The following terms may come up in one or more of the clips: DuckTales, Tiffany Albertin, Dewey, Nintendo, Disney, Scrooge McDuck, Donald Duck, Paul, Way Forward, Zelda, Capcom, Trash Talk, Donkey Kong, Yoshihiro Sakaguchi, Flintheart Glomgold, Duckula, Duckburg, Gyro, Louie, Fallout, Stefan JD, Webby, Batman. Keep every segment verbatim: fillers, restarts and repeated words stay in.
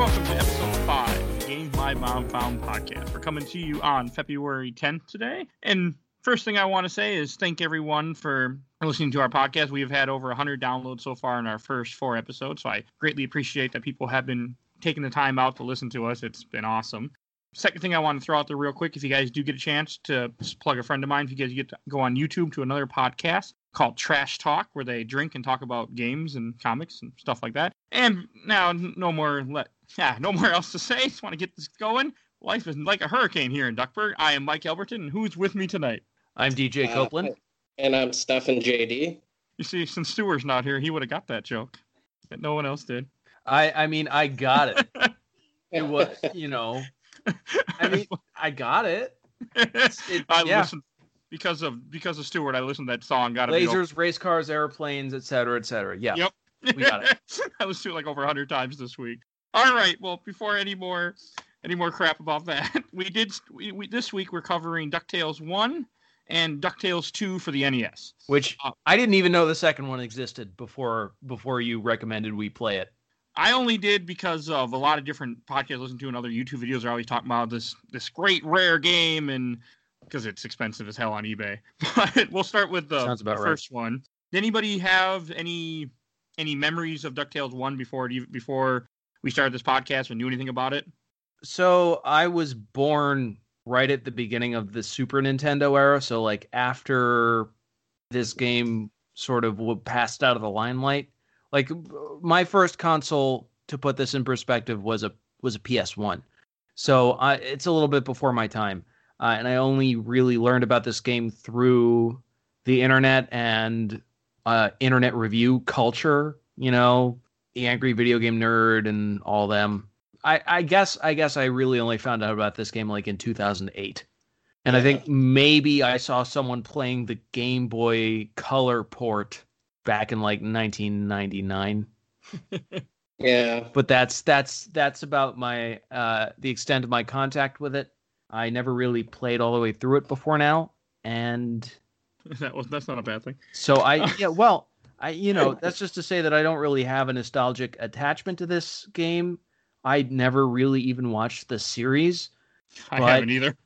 welcome to episode five of the Game My Mom Found podcast. We're coming to you on February tenth today. And first thing I want to say is thank everyone for listening to our podcast. We have had over one hundred downloads so far in our first four episodes, so I greatly appreciate that people have been taking the time out to listen to us. It's been awesome. Second thing I want to throw out there real quick, if you guys do get a chance to plug a friend of mine, if you guys get to go on YouTube to another podcast called Trash Talk, where they drink and talk about games and comics and stuff like that. And now, no more let yeah, no more else to say. Just want to get this going. Life is like a hurricane here in Duckburg. I am Mike Albertin, and who's with me tonight? I'm D J Copland, uh, and I'm Stefan J D. You see, since Stuart's not here, he would have got that joke, but no one else did. I, I mean, I got it. It was, you know, I mean, I got it. It's, it I yeah. listened. Because of because of Stuart, I listened to that song. Gotta Lasers, race cars, airplanes, et cetera, et cetera. Yeah. Yep. We got it. I listened to it like over one hundred times this week. All right. Well, before any more any more crap about that, we did we, we, this week we're covering DuckTales one and DuckTales two for the N E S. Which uh, I didn't even know the second one existed before before you recommended we play it. I only did because of a lot of different podcasts I listen to and other YouTube videos are always talking about this this great rare game and. Because it's expensive as hell on eBay. But we'll start with the, the first right. one. Did anybody have any any memories of DuckTales one before it, before we started this podcast or knew anything about it? So I was born right at the beginning of the Super Nintendo era. So like after this game sort of passed out of the limelight, like my first console, to put this in perspective, was a was a P S one. So I, it's a little bit before my time. Uh, and I only really learned about this game through the internet and uh, internet review culture, you know, the Angry Video Game Nerd and all them. I, I guess I guess I really only found out about this game like in two thousand eight. And yeah. I think maybe I saw someone playing the Game Boy Color port back in like nineteen ninety-nine. Yeah. But that's that's that's about my uh, the extent of my contact with it. I never really played all the way through it before now, and that was that's not a bad thing. So I yeah, well, I you know, that's just to say that I don't really have a nostalgic attachment to this game. I never really even watched the series. I haven't either.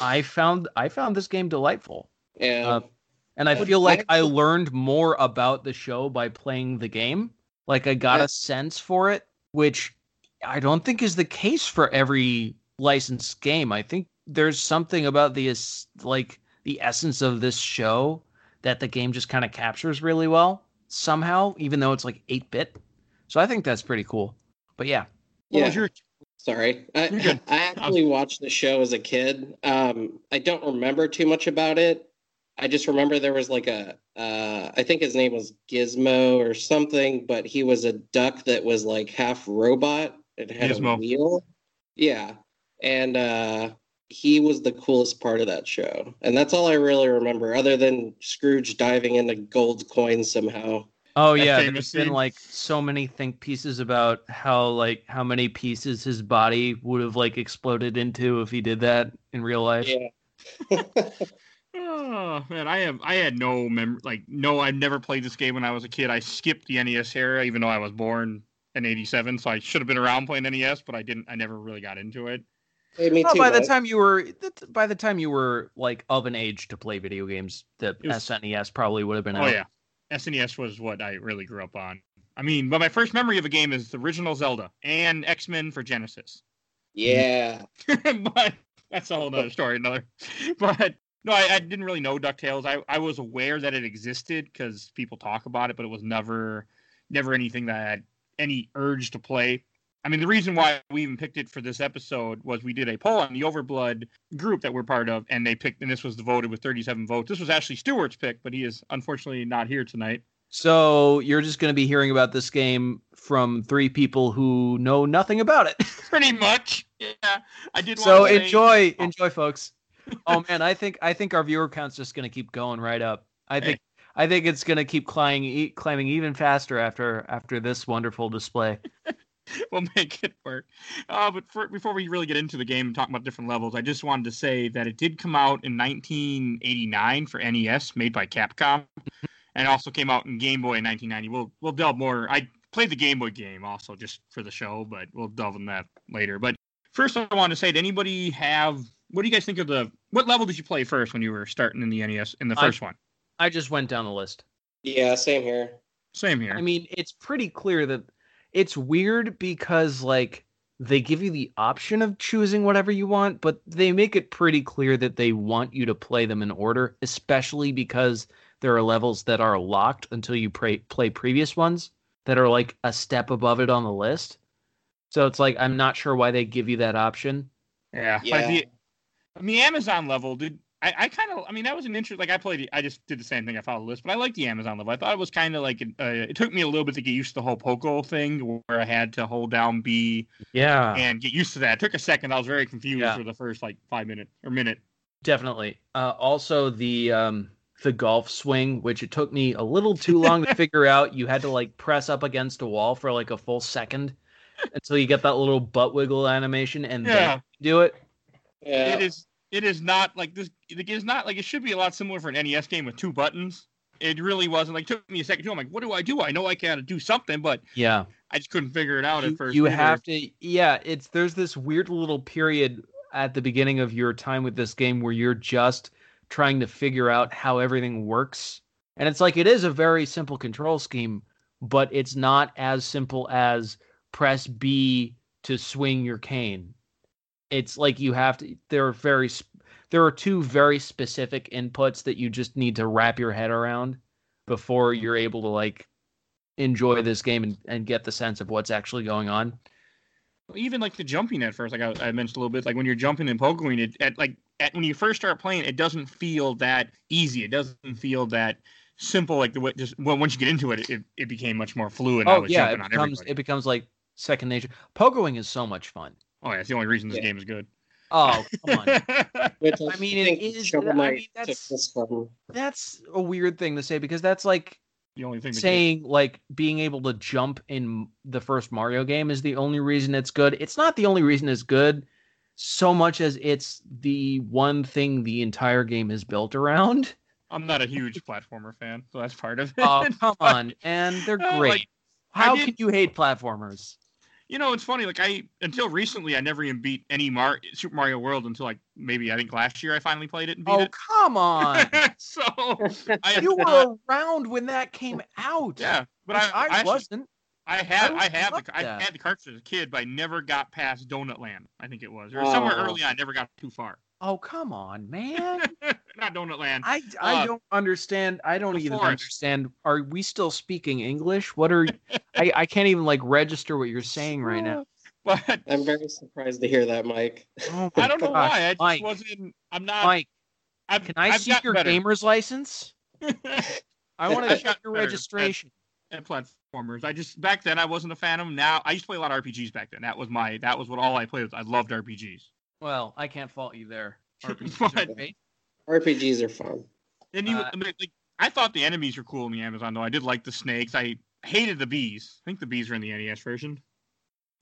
I found I found this game delightful. Yeah. Uh, and I feel like I learned more about the show by playing the game. Like I got yeah. a sense for it, which I don't think is the case for every licensed game. I think there's something about the like the essence of this show that the game just kind of captures really well somehow, even though it's like eight bit. So I think that's pretty cool. But yeah, yeah. What was your... Sorry, I, I actually watched the show as a kid. Um, I don't remember too much about it. I just remember there was like a, uh, I think his name was Gizmo or something, but he was a duck that was like half robot. It had Gizmo. A wheel. Yeah. And uh, he was the coolest part of that show. And that's all I really remember, other than Scrooge diving into gold coins somehow. Oh, yeah. There's been, like, so many think pieces about how, like, how many pieces his body would have, like, exploded into if he did that in real life. Yeah. Oh, man, I have I had no memory. Like, no, I never played this game when I was a kid. I skipped the N E S era, even though I was born in eighty-seven. So I should have been around playing N E S, but I didn't. I never really got into it. Hey, me oh, too, by right? the time you were, by the time you were like of an age to play video games, the was, S N E S probably would have been. Oh out. Yeah, S N E S was what I really grew up on. I mean, but my first memory of a game is the original Zelda and X-Men for Genesis. Yeah, but that's a whole nother story. Another, but no, I, I didn't really know DuckTales. I, I was aware that it existed because people talk about it, but it was never, never anything that I had any urge to play. I mean, the reason why we even picked it for this episode was we did a poll on the Overblood group that we're part of, and they picked, and this was voted with thirty-seven votes. This was actually Stewart's pick, but he is unfortunately not here tonight. So you're just going to be hearing about this game from three people who know nothing about it. Pretty much. Yeah. I did. So want to enjoy, say... enjoy folks. Oh man. I think, I think our viewer count's just going to keep going right up. I think, hey. I think it's going to keep climbing, climbing even faster after, after this wonderful display. We'll make it work. Uh, but for, before we really get into the game and talk about different levels, I just wanted to say that it did come out in nineteen eighty-nine for N E S, made by Capcom, and also came out in Game Boy in nineteen ninety. We'll we'll delve more. I played the Game Boy game also just for the show, but we'll delve in that later. But first I want to say, did anybody have, what do you guys think of the, what level did you play first when you were starting in the N E S, in the first I, one? I just went down the list. Yeah, same here. Same here. I mean, it's pretty clear that it's weird because, like, they give you the option of choosing whatever you want, but they make it pretty clear that they want you to play them in order, especially because there are levels that are locked until you play, play previous ones that are like a step above it on the list. So it's like, I'm not sure why they give you that option. Yeah. yeah. Like the, I mean, Amazon level, dude, I, I kind of, I mean, that was an interest. Like I played, I just did the same thing. I followed the list, but I liked the Amazon level. I thought it was kind of like, uh, it took me a little bit to get used to the whole Poco thing where I had to hold down B yeah, and get used to that. It took a second. I was very confused yeah. for the first like five minute or minute. Definitely. Uh, also the, um, the golf swing, which it took me a little too long to figure out. You had to like press up against a wall for like a full second until you get that little butt wiggle animation and yeah. then do it. Yeah. It is it is not like this it is not like it should be a lot similar for an N E S game with two buttons. It really wasn't. Like it took me a second to I'm like, what do I do? I know I gotta do something, but yeah. I just couldn't figure it out you, at first. You either. have to yeah, it's there's this weird little period at the beginning of your time with this game where you're just trying to figure out how everything works. And it's like, it is a very simple control scheme, but it's not as simple as press B to swing your cane. It's like you have to, there are very, there are two very specific inputs that you just need to wrap your head around before you're able to like enjoy this game and, and get the sense of what's actually going on. Even like the jumping at first, like I, I mentioned a little bit, like when you're jumping and pogoing it at like, At, when you first start playing, it doesn't feel that easy. It doesn't feel that simple. Like the way, just well, once you get into it, it, it became much more fluid. Oh I was yeah, it becomes it becomes like second nature. Pogoing is so much fun. Oh yeah, it's the only reason this yeah. game is good. Oh come on! I mean, it is. I mean, that's that's a weird thing to say because that's like the only thing saying that like being able to jump in the first Mario game is the only reason it's good. It's not the only reason it's good. So much as it's the one thing the entire game is built around. I'm not a huge platformer fan, so that's part of it. Oh, come on. And they're great. Uh, like, How did, can you hate platformers? You know, it's funny. Like, I, until recently, I never even beat any Mar- Super Mario World until, like, maybe I think last year I finally played it and beat oh, it. Oh, come on. so, I, You were uh, around when that came out. Yeah, but I, I, I wasn't. Should... I had I, I had the, I had the cartridge as a kid, but I never got past Donut Land. I think it was or oh. somewhere early on. I never got too far. Oh come on, man! Not Donut Land. I, I uh, don't understand. I don't even forest. understand. Are we still speaking English? What are I? I can't even like register what you're saying right now. But I'm very surprised to hear that, Mike. Oh I don't gosh. know why. I just Mike, wasn't. I'm not. Mike, I've, can I I've see your better. gamer's license? I want to check your better. registration. And platformers. I just back then I wasn't a fan of them. Now I used to play a lot of R P Gs back then. That was my that was what all I played was. I loved R P Gs. Well, I can't fault you there. R P Gs are great. R P Gs are fun. And you, uh, I, mean, like, I thought the enemies were cool in the Amazon though. I did like the snakes. I hated the bees. I think the bees are in the N E S version.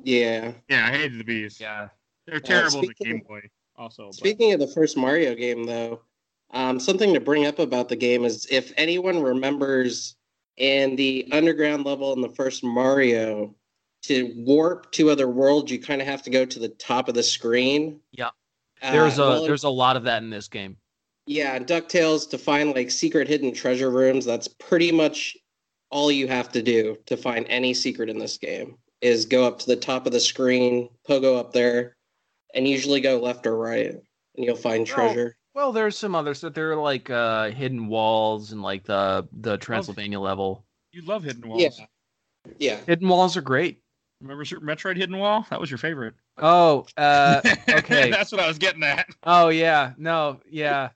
Yeah. Yeah, I hated the bees. Yeah. They're terrible uh, in the Game of, Boy. Also. Speaking but. of the first Mario game though, um, something to bring up about the game is if anyone remembers. And the underground level in the first Mario, to warp to other worlds, you kind of have to go to the top of the screen. Yeah, there's uh, a well, there's a lot of that in this game. Yeah, Duck Tales to find like secret hidden treasure rooms. That's pretty much all you have to do to find any secret in this game is go up to the top of the screen, pogo up there, and usually go left or right, and you'll find well, treasure. Well, there's some others that there are like uh, hidden walls and like the the Transylvania love, level. You love hidden walls. Yeah. yeah. Hidden walls are great. Remember Super Metroid Hidden Wall? That was your favorite. Oh, uh, okay. That's what I was getting at. Oh yeah. No, yeah.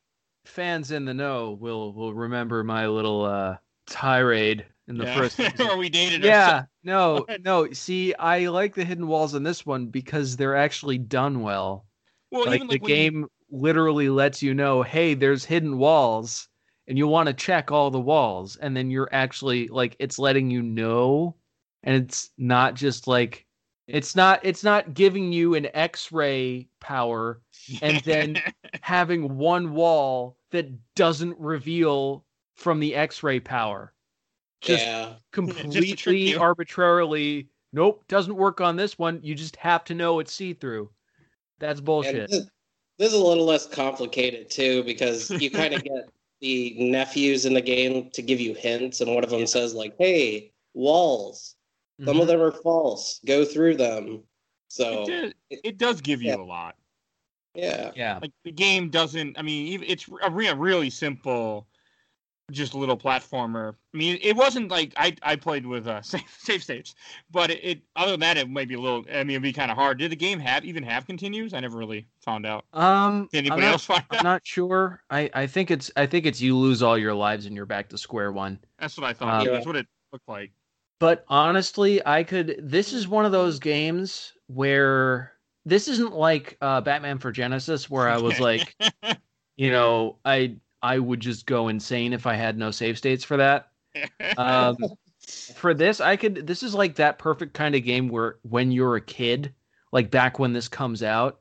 Fans in the know will will remember my little uh, tirade in the yeah. first where we dated Yeah. No, no. See, I like the hidden walls in this one because they're actually done well. Well, like even like the game you... literally lets you know, hey, there's hidden walls and you want to check all the walls. And then you're actually like, it's letting you know. And it's not just like, it's not, it's not giving you an X-ray power and then having one wall that doesn't reveal from the X-ray power. Just yeah. completely just tricky... arbitrarily, nope, doesn't work on this one. You just have to know it's see-through. That's bullshit. This, this is a little less complicated, too, because you kind of get the nephews in the game to give you hints, and one of them yeah. says, like, hey, walls. Some mm-hmm. of them are false. Go through them. So It, did, it, it does give you yeah. a lot. Yeah. yeah. Like, the game doesn't, I mean, it's a really simple... just a little platformer. I mean, it wasn't like I, I played with uh, safe safe states, but it, it other than that, it might be a little. I mean, it'd be kind of hard. Did the game have even have continues? I never really found out. Um, Did anybody I'm not, else find I'm out? I'm not sure. I, I think it's I think it's you lose all your lives and you're back to square one. That's what I thought. Um, yeah, that's what it looked like. But honestly, I could. This is one of those games where this isn't like uh, Batman for Genesis, where I was like, you know, I. I would just go insane if I had no save states for that. Um, for this, I could. This is like that perfect kind of game where when you're a kid, like back when this comes out,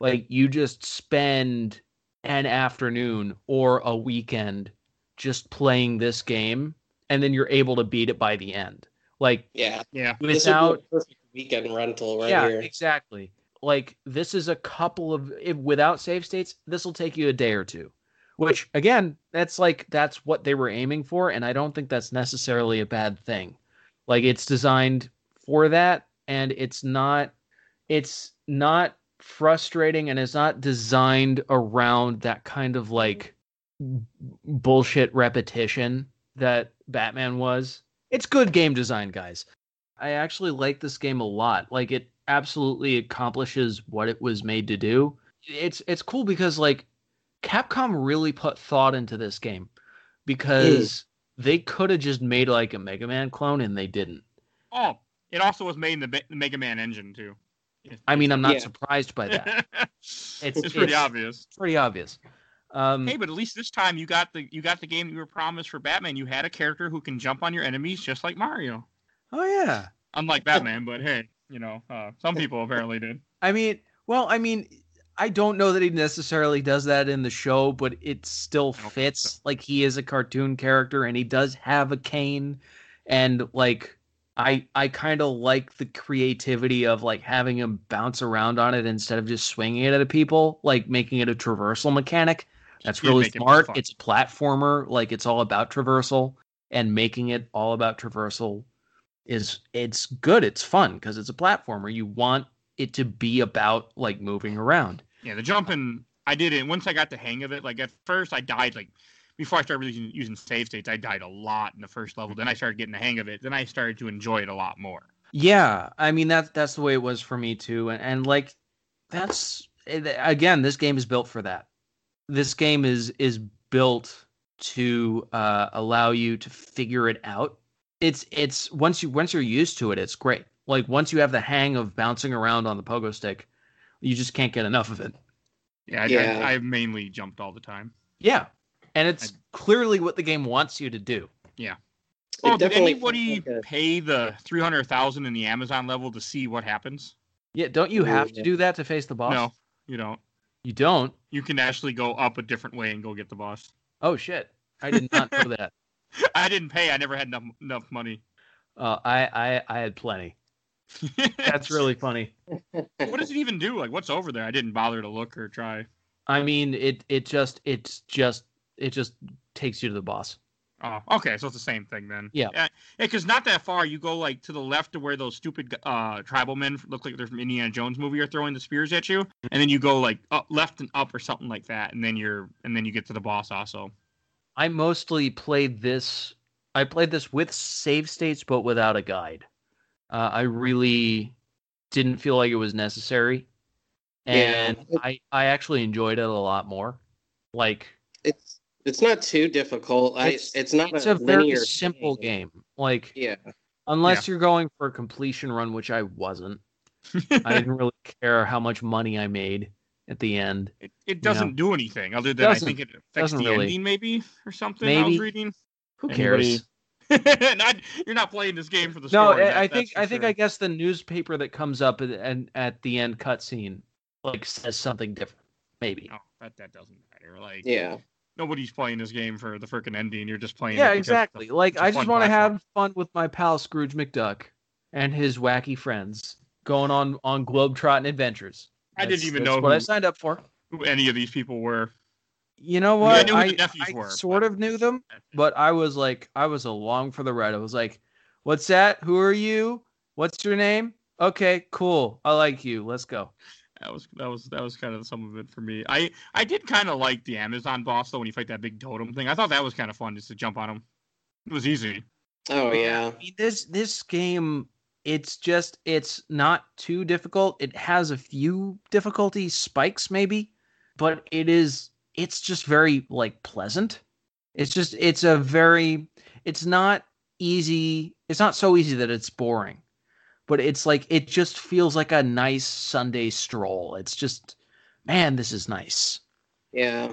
like you just spend an afternoon or a weekend just playing this game, and then you're able to beat it by the end. Like yeah, yeah. Without this would be a perfect weekend rental, right yeah, here. Yeah, exactly. Like this is a couple of if, without save states, this will take you a day or two. Which, again, that's like, that's what they were aiming for, and I don't think that's necessarily a bad thing. Like, it's designed for that, and it's not, it's not frustrating, and it's not designed around that kind of, like, b- bullshit repetition that Batman was. It's good game design, guys. I actually like this game a lot. Like, it absolutely accomplishes what it was made to do. It's, it's cool because, like, Capcom really put thought into this game because mm. they could have just made like a Mega Man clone and they didn't. Oh, it also was made in the, Be- the Mega Man engine too. I mean, I'm not yeah. surprised by that. It's, it's pretty it's, obvious. It's pretty obvious. Um, hey, but at least this time you got the you got the game you were promised for Batman. You had a character who can jump on your enemies just like Mario. Oh yeah. Unlike Batman, but hey, you know, uh, some people apparently did. I mean, well, I mean. I don't know that he necessarily does that in the show, but it still fits. So. Like, he is a cartoon character, and he does have a cane. And, like, I I kind of like the creativity of, like, having him bounce around on it instead of just swinging it at people. Like, making it a traversal mechanic. That's You'd really smart. It it's a platformer. Like, it's all about traversal. And making it all about traversal is... It's good. It's fun, because it's a platformer. You want it to be about, like, moving around. Yeah, the jumping, I did it. Once I got the hang of it, like, at first I died, like, before I started using, using save states, I died a lot in the first level. Then I started getting the hang of it. Then I started to enjoy it a lot more. Yeah, I mean, that, that's the way it was for me, too. And, and like, that's, again, this game is built for that. This game is, is built to uh, allow you to figure it out. It's, it's once you, once you're used to it, it's great. Like, once you have the hang of bouncing around on the pogo stick, you just can't get enough of it. Yeah, I, yeah. I, I mainly jumped all the time. Yeah, and it's I, clearly what the game wants you to do. Yeah. Oh, did anybody like a... pay the three hundred thousand dollars in the Amazon level to see what happens? Yeah, don't you have to do that to face the boss? No, you don't. You don't? You can actually go up a different way and go get the boss. Oh, shit. I did not know that. I didn't pay. I never had enough, enough money. Uh, I, I I had plenty. That's really funny. What does it even do? Like, what's over there? I didn't bother to look or try. I mean, it it just it's just it just takes you to the boss. Oh, okay. So it's the same thing then. Yeah. Yeah, because not that far. You go like to the left to where those stupid uh, tribal men look like they're from Indiana Jones movie are throwing the spears at you, and then you go like up, left and up or something like that, and then you're and then you get to the boss also. I mostly played this. I played this with save states, but without a guide. Uh, I really didn't feel like it was necessary, and yeah. I, I actually enjoyed it a lot more. Like it's it's not too difficult. It's, I, it's not it's a, a very simple game. game. Like yeah, unless yeah. you're going for a completion run, which I wasn't. I didn't really care how much money I made at the end. It, it doesn't you know? do anything other than I think it affects the really. ending, maybe or something. Maybe. I was reading. Who Anybody? cares? not, you're not playing this game for the story. No, that, I think I sure. think I guess the newspaper that comes up and at, at the end cutscene like says something different. Maybe. No, that that doesn't matter. Like yeah, nobody's playing this game for the freaking ending. You're just playing. Yeah, it exactly. The, like I just want to have fun with my pal Scrooge McDuck and his wacky friends going on on globetrotting adventures. That's, I didn't even know what who, I signed up for. Who any of these people were? You know what? Yeah, I, knew who the nephews I, were, I sort but... of knew them, but I was like, I was along for the ride. I was like, "What's that? Who are you? What's your name? Okay, cool. I like you. Let's go." That was that was that was kind of some of it for me. I, I did kind of like the Amazon boss though when you fight that big totem thing. I thought that was kind of fun just to jump on him. It was easy. Oh yeah. This this game. It's just, it's not too difficult. It has a few difficulty spikes maybe, but it is, it's just very like pleasant. It's just, it's a very, it's not easy. It's not so easy that it's boring, but it's like, it just feels like a nice Sunday stroll. It's just, man, this is nice. Yeah.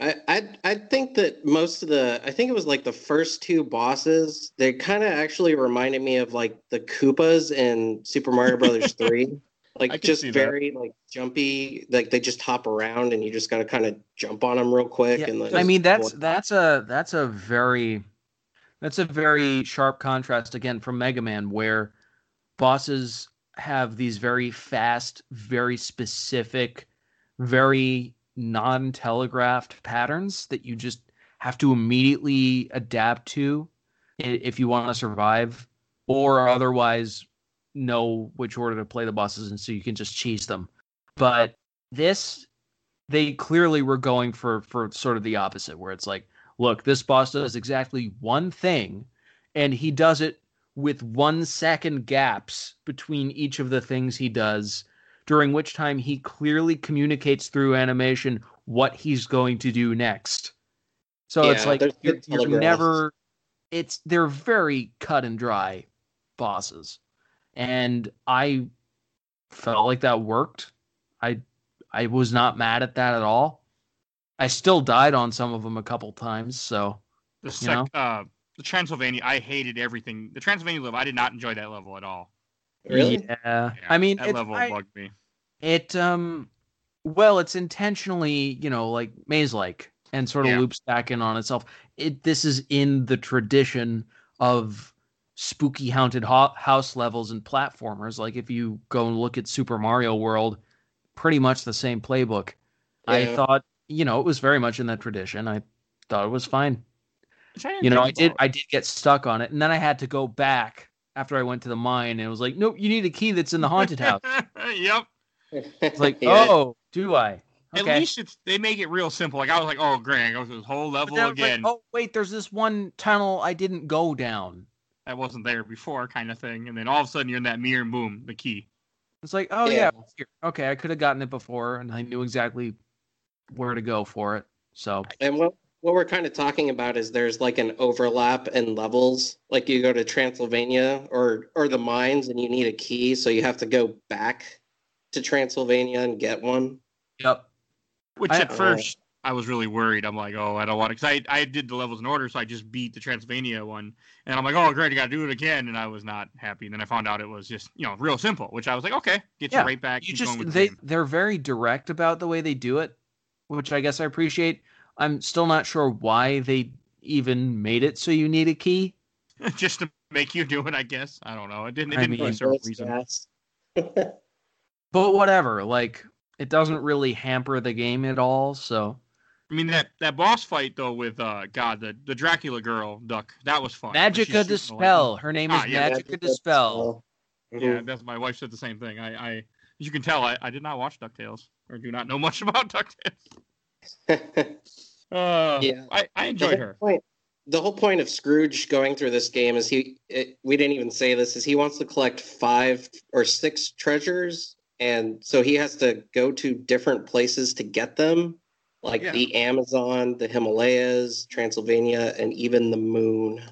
I, I I think that most of the, I think it was like the first two bosses, they kind of actually reminded me of like the Koopas in Super Mario Brothers three. Like just very that. like jumpy, like they just hop around and you just got to kind of jump on them real quick. Yeah, and like, I mean, that's, that's a, that's a very, that's a very sharp contrast again from Mega Man where bosses have these very fast, very specific, very non-telegraphed patterns that you just have to immediately adapt to if you want to survive or otherwise know which order to play the bosses in so you can just cheese them. But this, they clearly were going for, for sort of the opposite where it's like, look, this boss does exactly one thing and he does it with one second gaps between each of the things he does, during which time he clearly communicates through animation what he's going to do next. So yeah, it's like you're, you're never, it's, they're very cut and dry bosses. And I felt like that worked. I, I was not mad at that at all. I still died on some of them a couple times. So the, sec- you know? uh, the Transylvania, I hated everything. The Transylvania level, I did not enjoy that level at all. Really? Yeah. yeah. I mean, that it, level I, bugged me. It um, well, it's intentionally, you know, like maze-like, and sort of yeah. loops back in on itself. It this is in the tradition of spooky haunted ho- house levels and platformers. Like if you go and look at Super Mario World, pretty much the same playbook. Yeah. I thought, you know, it was very much in that tradition. I thought it was fine. You know, I did it. I did get stuck on it, and then I had to go back. After I went to the mine, and it was like, nope, you need a key that's in the haunted house. Yep. It's like, yeah. oh, do I? Okay. At least it's, they make it real simple. Like I was like, oh, great, I go through this whole level again. Like, oh, wait, there's this one tunnel I didn't go down. That wasn't there before, kind of thing. And then all of a sudden, you're in that mirror, and boom, the key. It's like, oh yeah, yeah okay, I could have gotten it before, and I knew exactly where to go for it. So. And well- What we're kind of talking about is there's like an overlap in levels. Like you go to Transylvania or or the mines and you need a key, so you have to go back to Transylvania and get one. Yep. Which I, at uh, first I was really worried. I'm like, oh, I don't want to. Because I, I did the levels in order, so I just beat the Transylvania one. And I'm like, oh, great, I got to do it again. And I was not happy. And then I found out it was just, you know, real simple, which I was like, okay, get yeah, you right back. You just, they, the they're very direct about the way they do it, which I guess I appreciate. I'm still not sure why they even made it so you need a key. Just to make you do it, I guess. I don't know. It didn't. It didn't really serve a reason. But whatever. Like it doesn't really hamper the game at all. So. I mean that, that boss fight though with uh God the, the Dracula girl duck, that was fun. Magica De Spell. Her name is ah, yeah, Magica De Spell. Yeah, that's my wife said the same thing. I, I you can tell I, I did not watch Duck Tales or do not know much about Duck Tales. uh, yeah, I, I enjoyed her. Point, the whole point of Scrooge going through this game is he, it, we didn't even say this, is he wants to collect five or six treasures, and so he has to go to different places to get them, like yeah. the Amazon, the Himalayas, Transylvania, and even the moon.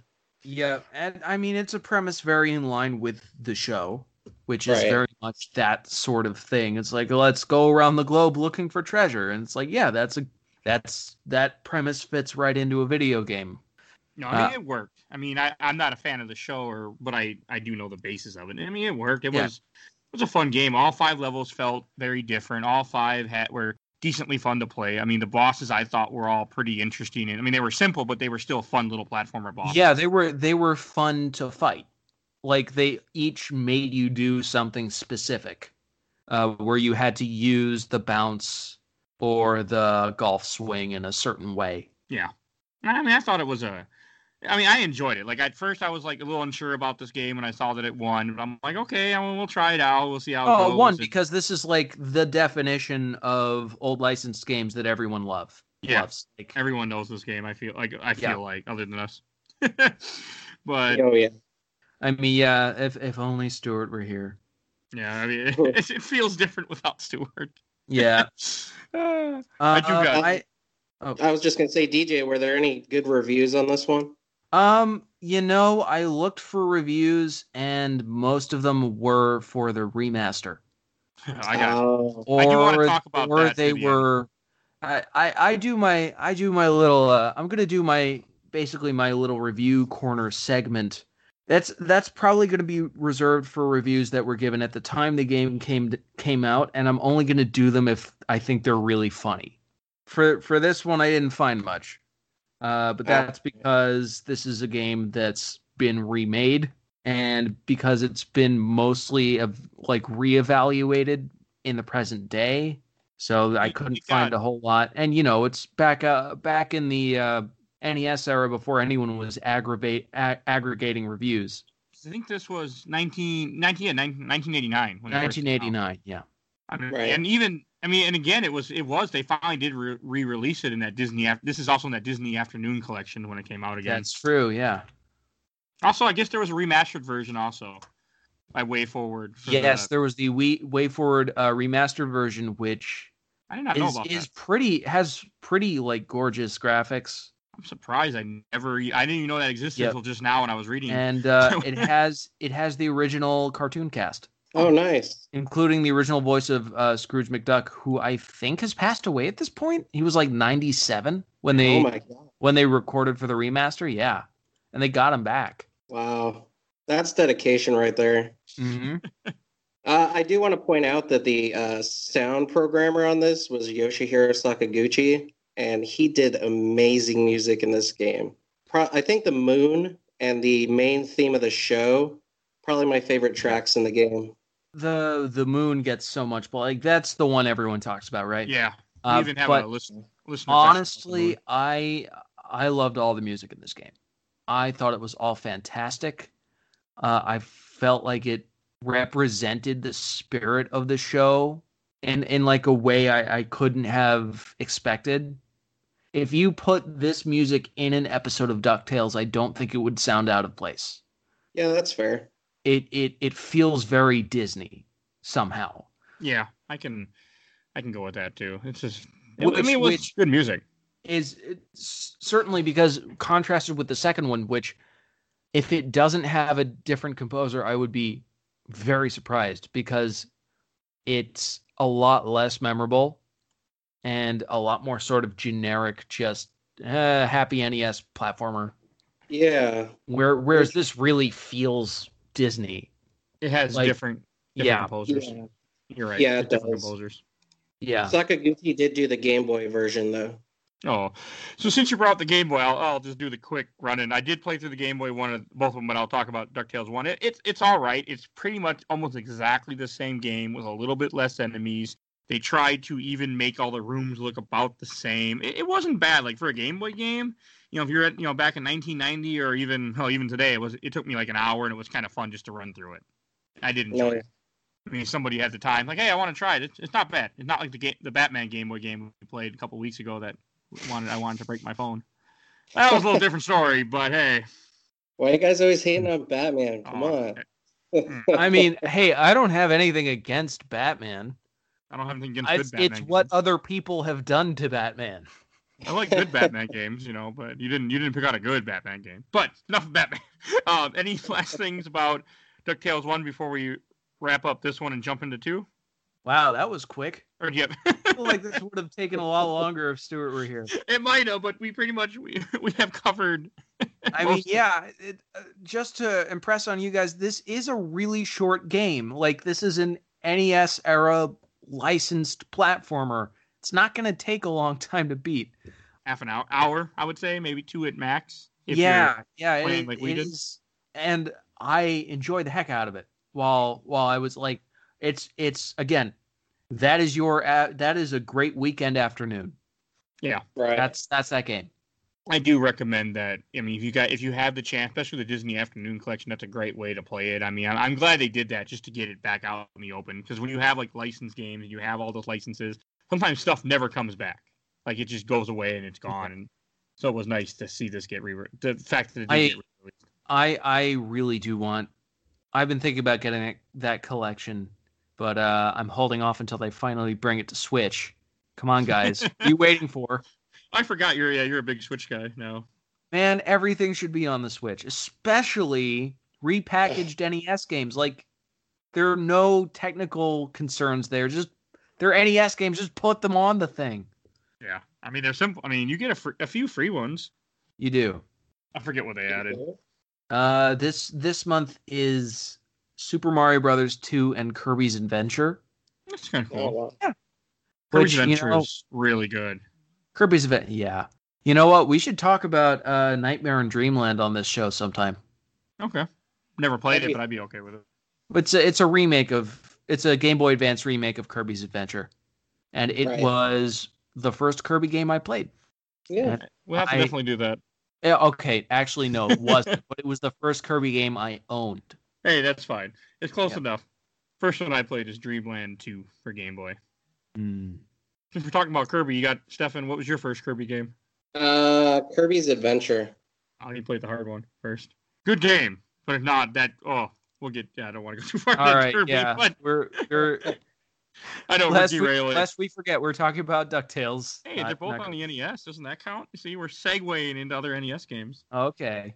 Yeah, and I mean, it's a premise very in line with the show, which is right. very much that sort of thing. It's like, let's go around the globe looking for treasure. And it's like, yeah, that's a, that's that premise fits right into a video game. No, I mean, uh, it worked. I mean, I, I'm not a fan of the show or, but I, I do know the basis of it. I mean, it worked. It yeah. was, it was a fun game. All five levels felt very different. All five had were decently fun to play. I mean, the bosses I thought were all pretty interesting. And I mean, they were simple, but they were still fun little platformer bosses. Yeah, they were they were fun to fight. Like, they each made you do something specific, uh, where you had to use the bounce or the golf swing in a certain way. Yeah. I mean, I thought it was a... I mean, I enjoyed it. Like, at first I was, like, a little unsure about this game when I saw that it won. But I'm like, okay, I mean, we'll try it out. We'll see how it oh, goes. Oh, it won because this is, like, the definition of old licensed games that everyone love, yeah. loves. Yeah, like, everyone knows this game, I feel like, I feel yeah. like, other than us. But... Oh, yeah. I mean, yeah, if, if only Stuart were here. Yeah, I mean, it, it feels different without Stuart. Yeah. uh, I do uh, got I, oh. I was just going to say, D J, were there any good reviews on this one? Um, you know, I looked for reviews, and most of them were for the remaster. I got oh. or, I do want to talk about or that. Or they video. were... I, I, I do my I do my little... Uh, I'm going to do my basically my little review corner segment. That's that's probably going to be reserved for reviews that were given at the time the game came came out, and I'm only going to do them if I think they're really funny. For for this one, I didn't find much, uh, but that's because this is a game that's been remade, and because it's been mostly of, like, reevaluated in the present day, so I couldn't God. find a whole lot. And you know, it's back uh, back in the. Uh, N E S era before anyone was aggravate, ag- aggregating reviews. I think this was nineteen, nineteen, yeah, nineteen, nineteen eighty-nine. When nineteen eighty-nine, yeah. I mean, right. And even, I mean, and again, it was, it was, they finally did re- re-release it in that Disney, this is also in that Disney Afternoon collection when it came out again. That's true, yeah. Also, I guess there was a remastered version also by Way Forward. For yes, the, there was the Wii, Way Forward uh, remastered version, which I did not know is, about is that. pretty, has pretty, like, gorgeous graphics. I'm surprised I never, I didn't even know that existed yep. until just now when I was reading. And uh, it has it has the original cartoon cast. Oh, nice. Including the original voice of uh, Scrooge McDuck, who I think has passed away at this point. He was like ninety-seven when they, oh my God. when they recorded for the remaster. Yeah. And they got him back. Wow. That's dedication right there. Mm-hmm. uh, I do want to point out that the uh, sound programmer on this was Yoshihiro Sakaguchi. And he did amazing music in this game. Pro- I think the moon and the main theme of the show, probably my favorite tracks in the game. The the moon gets so much, but like that's the one everyone talks about, right? Yeah. Uh, even have a listen. Honestly, I I loved all the music in this game. I thought it was all fantastic. Uh, I felt like it represented the spirit of the show. And in like a way I, I couldn't have expected. If you put this music in an episode of Duck Tales, I don't think it would sound out of place. Yeah, that's fair. It it it feels very Disney somehow. Yeah, I can I can go with that too. It's just it, which, I mean, it was good music. Is certainly because contrasted with the second one, which if it doesn't have a different composer, I would be very surprised because it's a lot less memorable and a lot more sort of generic, just uh, happy N E S platformer. Yeah. Where, whereas it's, this really feels Disney. It has like, different, different yeah. composers. Yeah. You're right. Yeah, it does. Composers. Yeah. Sakaguchi did do the Game Boy version, though. Oh. So since you brought the Game Boy, I'll, I'll just do the quick run-in. I did play through the Game Boy one, both of them, but I'll talk about DuckTales one. It, it's it's all right. It's pretty much almost exactly the same game with a little bit less enemies. They tried to even make all the rooms look about the same. It, it wasn't bad. Like, for a Game Boy game, you know, if you're at, you know, back in nineteen ninety or even, well, even today, it was it took me like an hour, and it was kind of fun just to run through it. I didn't enjoy it. I mean, somebody had the time. Like, hey, I want to try it. It's, it's not bad. It's not like the game, the Batman Game Boy game we played a couple weeks ago that... Wanted I wanted to break my phone. That was a little different story, but hey. Why are you guys always hating on Batman? Come oh, on. I mean, hey, I don't have anything against Batman. I don't have anything against I, good Batman. It's games. What other people have done to Batman. I like good Batman games, you know, but you didn't you didn't pick out a good Batman game. But enough of Batman. Uh, any last things about DuckTales one before we wrap up this one and jump into two? Wow, that was quick. Or, yep. I feel like this would have taken a lot longer if Stuart were here. It might have, but we pretty much we, we have covered. I mean, yeah, it, uh, just to impress on you guys, this is a really short game. Like, this is an N E S era licensed platformer It's not going to take a long time to beat. Half an hour, hour, I would say, maybe two at max. If yeah, yeah, playing it, like we it did. Is, and I enjoyed the heck out of it. While while I was like, it's it's again, that is your uh, that is a great weekend afternoon. Yeah, right. That's that's that game. I do recommend that. I mean, if you got if you have the chance, especially the Disney Afternoon Collection, that's a great way to play it. I mean, I'm, I'm glad they did that just to get it back out in the open. Because when you have like licensed games and you have all those licenses, sometimes stuff never comes back. Like it just goes away and it's gone. And so it was nice to see this get re-released. The fact that it did I, get re-released. I I really do want. I've been thinking about getting that, that collection, but uh, I'm holding off until they finally bring it to Switch. Come on, guys, what are you waiting for? I forgot you're yeah you're a big Switch guy now. Man, everything should be on the Switch, especially repackaged N E S games. Like there are no technical concerns there. Just they're N E S games. Just put them on the thing. Yeah, I mean they're simple. I mean you get a, fr- a few free ones. You do. I forget what they added. Uh, this this month is Super Mario Brothers two and Kirby's Adventure. That's kind of cool. Yeah, Kirby's Which, Adventure you know, is really good. Kirby's Adventure, yeah. You know what? We should talk about uh, Nightmare on Dreamland on this show sometime. Okay, never played Maybe. it, but I'd be okay with it. It's a, it's a remake of it's a Game Boy Advance remake of Kirby's Adventure, and it right. was the first Kirby game I played. Yeah, and we'll have to I, definitely do that. Okay, actually, no, it wasn't. But it was the first Kirby game I owned. Hey, that's fine. It's close yeah. enough. First one I played is Dreamland two for Game Boy. Mm. Since we're talking about Kirby, you got, Stefan, what was your first Kirby game? Uh, Kirby's Adventure. Oh, you played the hard one first. Good game, but if not, that, oh, we'll get, yeah, I don't want to go too far. All right, Kirby, yeah. But... We're, we're... I don't want to derail it. Lest we forget, we're talking about Duck Tales. Hey, not, they're both on the N E S. Doesn't that count? You see, we're segueing into other N E S games. Okay,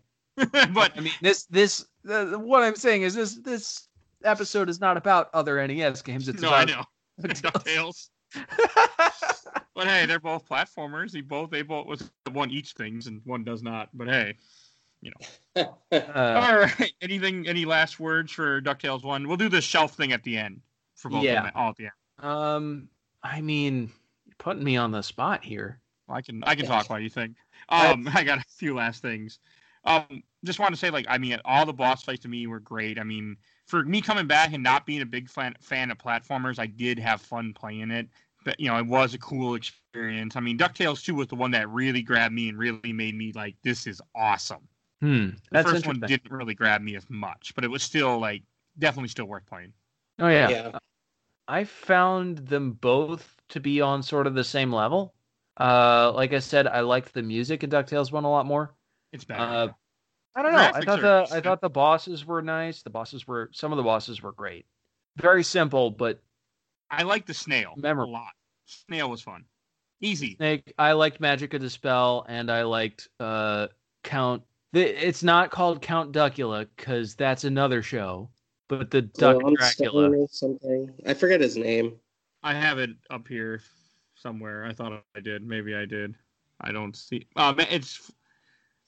but I mean, this this the, what I'm saying is this this episode is not about other N E S games. It's no, about I know Duck Tales. But hey, they're both platformers. They both they both was one each things and one does not. But hey, you know. Uh, All right. Anything? Any last words for Duck Tales one? We'll do the shelf thing at the end. For both yeah. All at the end. Um. I mean, you're putting me on the spot here. Well, I can I can talk while you think. Um. I got a few last things. Um. Just want to say, like, I mean, all the boss fights to me were great. I mean, for me coming back and not being a big fan fan of platformers, I did have fun playing it. But you know, it was a cool experience. I mean, DuckTales two was the one that really grabbed me and really made me like, this is awesome. Hmm. The first one didn't really grab me as much, but it was still like definitely still worth playing. Oh yeah. yeah. I found them both to be on sort of the same level. Uh, like I said, I liked the music in DuckTales one a lot more. It's better. Uh, I don't know. Graphics I thought the I thought the bosses were nice. The bosses were some of the bosses were great. Very simple, but I liked the snail memorable. a lot. Snail was fun, easy. Snake. I liked Magica De Spell, and I liked uh, Count. It's not called Count Duckula because that's another show. But the Duck oh, Dracula. Or something. I forget his name. I have it up here somewhere. I thought I did. Maybe I did. I don't see. Um, it's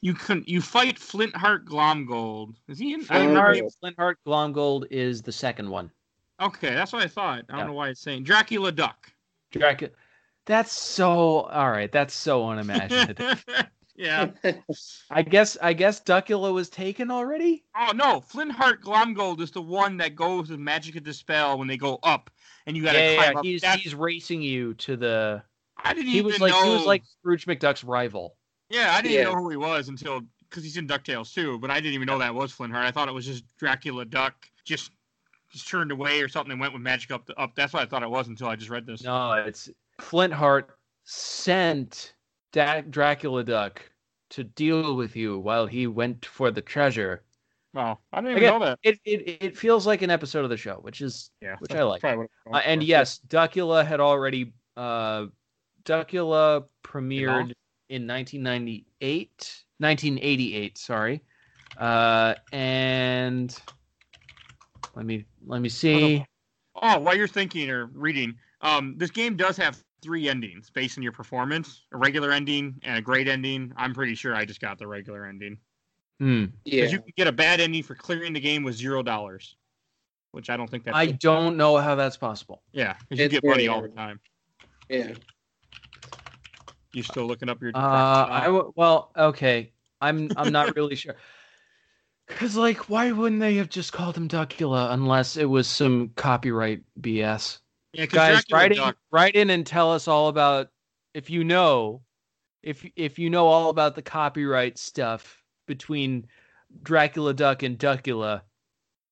you can you fight Flintheart Glomgold. Is he in? Flintheart, Flintheart Glomgold is the second one. Okay, that's what I thought. I don't yeah. know why it's saying Dracula Duck. Dracula. That's so all right. That's so unimaginative. Yeah, I guess I guess Duckula was taken already. Oh no, Flintheart Glomgold is the one that goes with Magica De Spell when they go up, and you got to yeah, climb yeah, up. He's, he's racing you to the. I didn't he even was like, know. He was like Scrooge McDuck's rival. Yeah, I didn't yeah. even know who he was until because he's in DuckTales too, but I didn't even know that was Flintheart. I thought it was just Dracula Duck, just just turned away or something and went with Magic up. The, up. That's what I thought it was until I just read this. No, it's Flintheart sent. Da- Dracula Duck to deal with you while he went for the treasure. Wow, I didn't even Again, know that. It, it it feels like an episode of the show, which is yeah, which I like. Uh, and yes, Duckula had already uh, Duckula premiered in nineteen ninety-eight, nineteen eighty-eight. Sorry, uh, and let me let me see. Oh, while you're thinking or reading, um, this game does have three endings based on your performance, a regular ending and a great ending. I'm pretty sure I just got the regular ending. Hmm. Yeah. Because you can get a bad ending for clearing the game with zero dollars, which I don't think that's I possible. don't know how that's possible. Yeah, because you get money all the time. Yeah. You still looking up your? Uh, I w- well, okay. I'm I'm not really sure. Because, like, why wouldn't they have just called him Duckula unless it was some copyright B S? Yeah, guys, write in, write in and tell us all about, if you know, if if you know all about the copyright stuff between Dracula Duck and Duckula,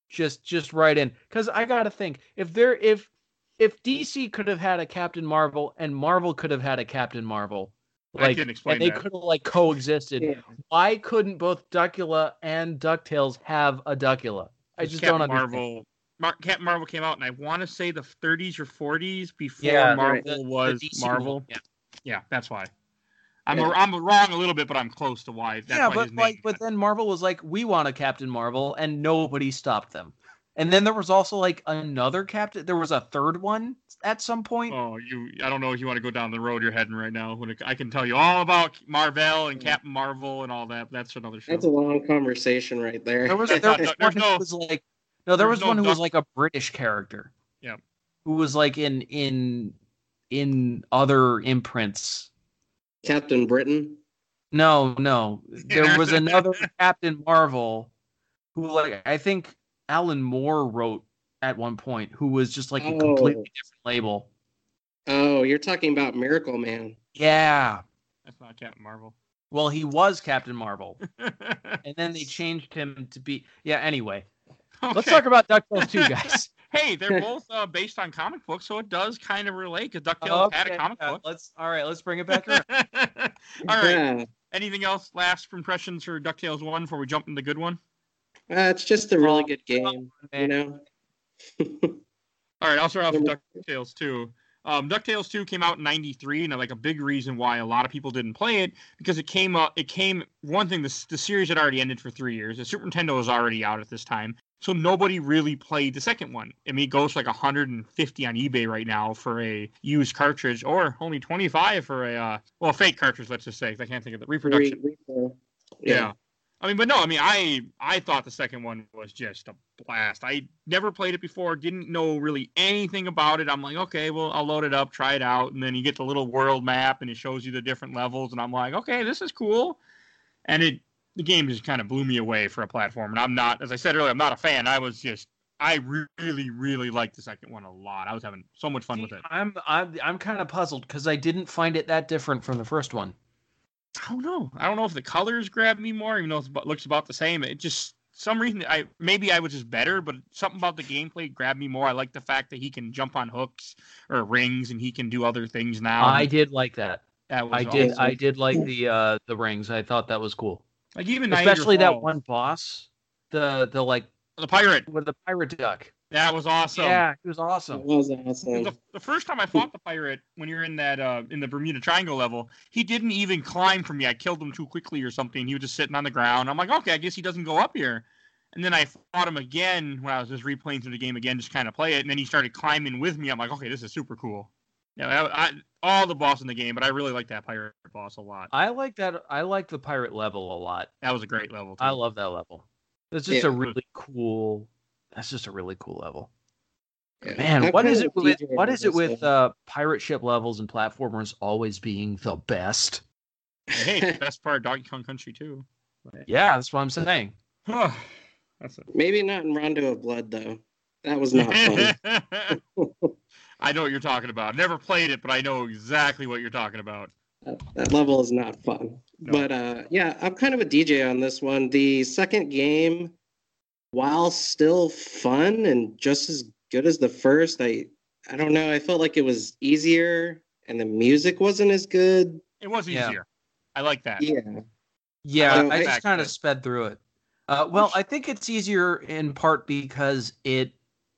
just just write in. Because I gotta think, if there if if D C could have had a Captain Marvel and Marvel could have had a Captain Marvel, like, I can't explain and they that. could have like coexisted. Yeah. Why couldn't both Duckula and DuckTales have a Duckula? I just Captain don't understand. Marvel. Mar- Captain Marvel came out, and I want to say the thirties or forties before yeah, Marvel the, was the Marvel. Yeah. yeah, that's why. I'm yeah. a, I'm wrong a little bit, but I'm close to why. That's yeah, why but like, but then Marvel was like, we want a Captain Marvel, and nobody stopped them. And then there was also like another Captain. There was a third one at some point. Oh, you! I don't know if you want to go down the road you're heading right now. When it, I can tell you all about Marvel and yeah. Captain Marvel and all that. That's another show. That's a long conversation right there. There was there was one no, who was like no, there was no one who duck. was like a British character. Yeah, who was like in in in other imprints. Captain Britain. No, no, there was another Captain Marvel who, like, I think Alan Moore wrote at one point, who was just like a oh. completely different label. Oh, you're talking about Miracle Man. Yeah. That's not Captain Marvel. Well, he was Captain Marvel. And then they changed him to be... Yeah, anyway. Okay. Let's talk about DuckTales two, guys. Hey, they're both uh, based on comic books, so it does kind of relate, because DuckTales okay, had a comic yeah, book. Let's, all right, let's bring it back around. All right. Yeah. Anything else? Last impressions for DuckTales one before we jump into the good one? Uh, it's just a really good game, you know. All right, I'll start off with DuckTales two. Um, DuckTales two came out in ninety-three, and like a big reason why a lot of people didn't play it because it came up. It came one thing. The the series had already ended for three years. The Super Nintendo was already out at this time, so nobody really played the second one. I mean, it goes for like one hundred fifty on eBay right now for a used cartridge, or only twenty-five for a uh, well, fake cartridge. Let's just say I can't think of the reproduction. Re- re- yeah. yeah. I mean, but no, I mean, I I thought the second one was just a blast. I never played it before, didn't know really anything about it. I'm like, okay, well, I'll load it up, try it out. And then you get the little world map, and it shows you the different levels. And I'm like, okay, this is cool. And it the game just kind of blew me away for a platform. And I'm not, as I said earlier, I'm not a fan. I was just, I really, really liked the second one a lot. I was having so much fun See, with it. I'm, I'm, I'm kind of puzzled because I didn't find it that different from the first one. I don't know. I don't know if the colors grabbed me more, even though it looks about the same. It just, some reason, I maybe I was just better, but something about the gameplay grabbed me more. I like the fact that he can jump on hooks or rings, and he can do other things now. I did like that. That was I did. Awesome. I did like the uh, the rings. I thought that was cool. Like even especially that one boss, the the like the pirate with the pirate duck. That was awesome. Yeah, it was awesome. It was awesome. The, the first time I fought the pirate, when you're in that uh, in the Bermuda Triangle level, he didn't even climb for me. I killed him too quickly or something. He was just sitting on the ground. I'm like, okay, I guess he doesn't go up here. And then I fought him again when I was just replaying through the game again, just kind of play it. And then he started climbing with me. I'm like, okay, this is super cool. Yeah, I, I, all the boss in the game, but I really like that pirate boss a lot. I like that. I like the pirate level a lot. That was a great level too. I love that level. That's just yeah. a really cool. That's just a really cool level. Yeah. Man, what is, it with, what is it with what is it with pirate ship levels and platformers always being the best? Hey, the best part of Donkey Kong Country too. Yeah, that's what I'm saying. Oh, that's a... Maybe not in Rondo of Blood, though. That was not fun. I know what you're talking about. Never played it, but I know exactly what you're talking about. That, that level is not fun. No. But uh, yeah, I'm kind of a D J on this one. The second game, while still fun and just as good as the first, I I don't know. I felt like it was easier, and the music wasn't as good. It was easier. Yeah. I like that. Yeah, yeah. I, I, I just kind of sped through it. Uh, well, I think it's easier in part because it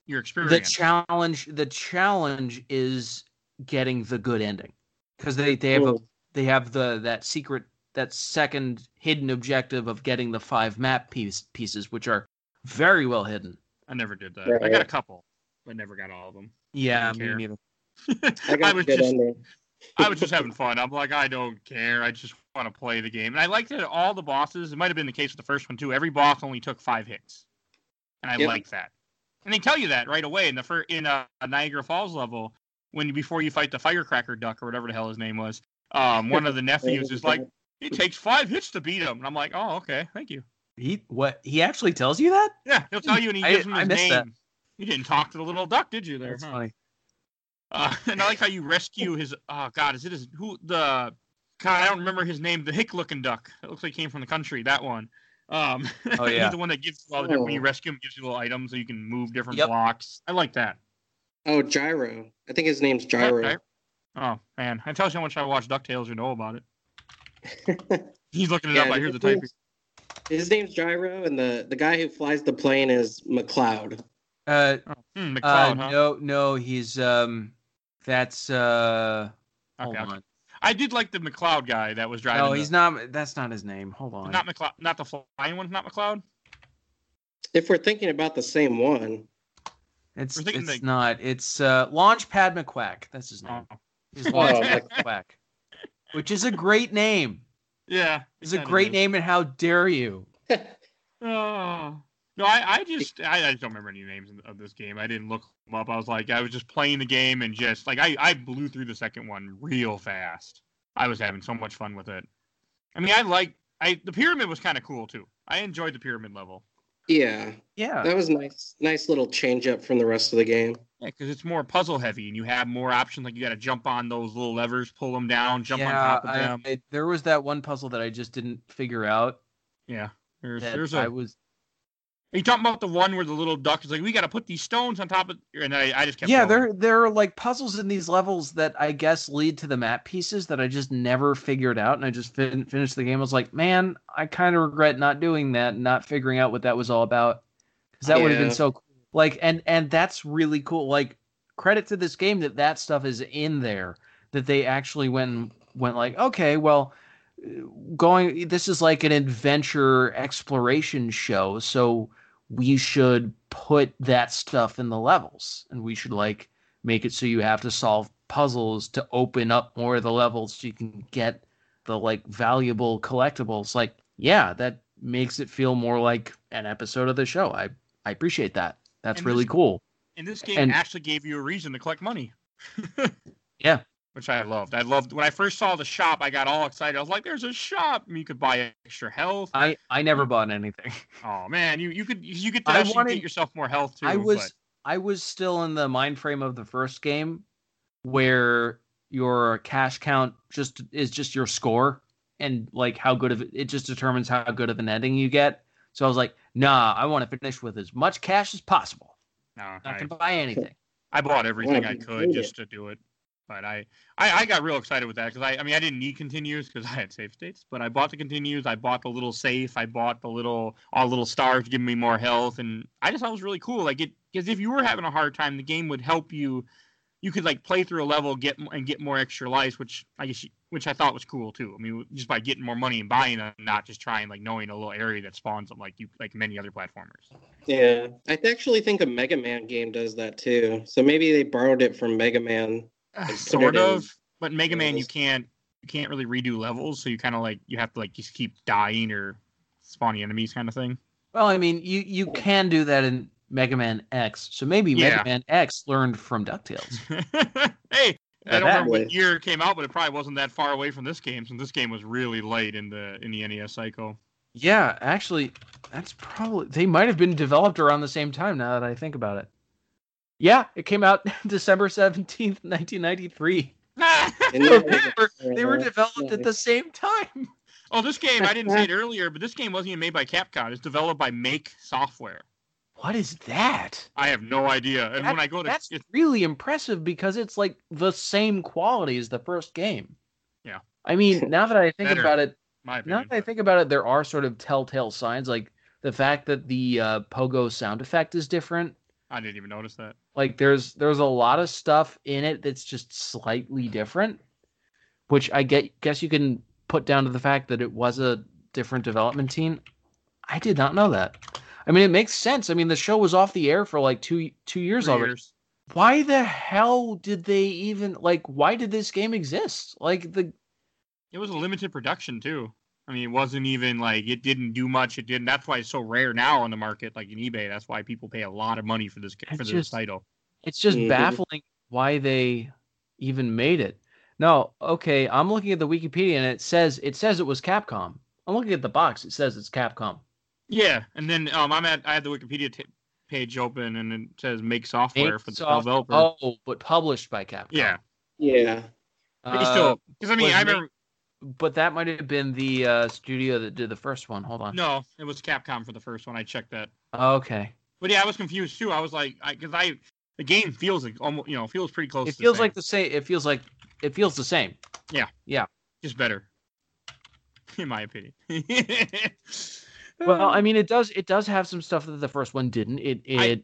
your experience. The challenge. The challenge is getting the good ending because they they have a, they have the that secret that second hidden objective of getting the five map piece, pieces, which are very well hidden. I never did that. Right. I got a couple, but never got all of them. Yeah, me neither. I, I was just, I was just having fun. I'm like, I don't care. I just want to play the game. And I liked it. All the bosses. It might have been the case with the first one too. Every boss only took five hits, and I yep. like that. And they tell you that right away in the fir- in a, a Niagara Falls level when before you fight the firecracker duck or whatever the hell his name was. Um, one of the nephews is like, he takes five hits to beat him. And I'm like, oh, okay, thank you. He what? He actually tells you that? Yeah, he'll tell you, and he gives I, him his name. That. You didn't talk to the little duck, did you? There, that's huh? funny. Uh, and I like how you rescue his. Oh God, is it his? Who the? God, I don't remember his name. The hick-looking duck. It looks like he came from the country. That one. Um, oh yeah. He's the one that gives you all the different. Oh. When you rescue him, gives you little items so you can move different yep. blocks. I like that. Oh, Gyro. I think his name's Gyro. Okay. Oh man, I tell you how much I watch Duck Tales. You know about it. He's looking it yeah, up. I hear the typing. His name's Gyro, and the, the guy who flies the plane is McCloud. Uh, oh, hmm, McCloud, uh huh? no, no, he's um, that's uh. Okay, hold on. I did like the McCloud guy that was driving. No, he's the... not. That's not his name. Hold on. Not McCloud. Not the flying one. Not McCloud. If we're thinking about the same one, it's it's the... not. It's uh, Launchpad McQuack. That's his name. Oh. He's Launchpad McQuack, which is a great name. Yeah, it's a great is. name. And how dare you? oh no, I, I just I, I just don't remember any names of this game. I didn't look them up. I was like, I was just playing the game and just like I I blew through the second one real fast. I was having so much fun with it. I mean, I like I the pyramid was kind of cool too. I enjoyed the pyramid level. Yeah, yeah, that was nice. Nice little change up from the rest of the game. Yeah, because it's more puzzle heavy, and you have more options. Like you got to jump on those little levers, pull them down, jump yeah, on top of them. I, I, there was that one puzzle that I just didn't figure out. Yeah, there's, there's a. I was. Are you talking about the one where the little duck is like, we got to put these stones on top of, and I, I just kept. Yeah, going. there there are like puzzles in these levels that I guess lead to the map pieces that I just never figured out, and I just fin- finished the game. I was like, man, I kind of regret not doing that, not figuring out what that was all about, because that yeah. would have been so cool. Like, and, and that's really cool. Like, credit to this game that that stuff is in there, that they actually went, went like, okay, well, going, this is like an adventure exploration show. So we should put that stuff in the levels, and we should like make it so you have to solve puzzles to open up more of the levels so you can get the like valuable collectibles. Like, yeah, that makes it feel more like an episode of the show. I, I appreciate that. That's and really this, cool. And this game and, actually gave you a reason to collect money. yeah. Which I loved. I loved when I first saw the shop, I got all excited. I was like, there's a shop. And you could buy extra health. I, I never bought anything. Oh man, you, you could you could actually wanted, get yourself more health too. I was but. I was still in the mind frame of the first game where your cash count just is just your score, and like how good of it just determines how good of an ending you get. So I was like, nah, I want to finish with as much cash as possible. No, Not I, to buy anything. I bought everything I could just to do it. But I, I, I got real excited with that because I, I mean, I didn't need continues because I had save states. But I bought the continues. I bought the little safe. I bought the little all little stars giving me more health, and I just thought it was really cool. Like it, because if you were having a hard time, the game would help you. You could like play through a level, get and get more extra lives, which I guess you, which I thought was cool too. I mean, just by getting more money and buying them, not just trying like knowing a little area that spawns them like you like many other platformers. Yeah, I actually think a Mega Man game does that too. So maybe they borrowed it from Mega Man. Sort of, but Mega Man you can't you can't really redo levels, so you kind of like you have to like just keep dying or spawning enemies kind of thing. Well, I mean, you you can do that in Mega Man X, so maybe yeah. Mega Man X learned from DuckTales. Hey. I don't remember what year it came out, but it probably wasn't that far away from this game, since this game was really late in the in the N E S cycle. Yeah, actually, that's probably... They might have been developed around the same time, now that I think about it. Yeah, it came out December seventeenth, nineteen ninety-three. they, were, they were developed at the same time. Oh, this game, I didn't say it earlier, but this game wasn't even made by Capcom. It's developed by Make Software. What is that? I have no idea. And that, when I go to that's it's, really impressive because it's like the same quality as the first game. Yeah. I mean, now that I think Better, about it, my opinion, now that I think about it, there are sort of telltale signs, like the fact that the uh, pogo sound effect is different. I didn't even notice that. Like there's there's a lot of stuff in it that's just slightly different, which I get, guess you can put down to the fact that it was a different development team. I did not know that. I mean, it makes sense. I mean, the show was off the air for like two two years Three already. Years. Why the hell did they even like? Why did this game exist? Like the, it was a limited production too. I mean, it wasn't even like it didn't do much. It didn't. That's why it's so rare now on the market, like in eBay. That's why people pay a lot of money for this for this just, title. It's just yeah. baffling why they even made it. No, okay, I'm looking at the Wikipedia, and it says it says it was Capcom. I'm looking at the box. It says it's Capcom. Yeah, and then um, I'm at I had the Wikipedia t- page open, and it says Make Software Make for the soft- developer. Oh, but published by Capcom. Yeah. Yeah. Because uh, I mean, I remember. Make, but that might have been the uh, studio that did the first one. Hold on. No, it was Capcom for the first one. I checked that. Okay. But yeah, I was confused too. I was like, because I, I the game feels like almost, you know, feels pretty close. It to feels the like the same. It feels like. It feels the same. Yeah. Yeah. Just better. In my opinion. Well, I mean, it does it does have some stuff that the first one didn't. It it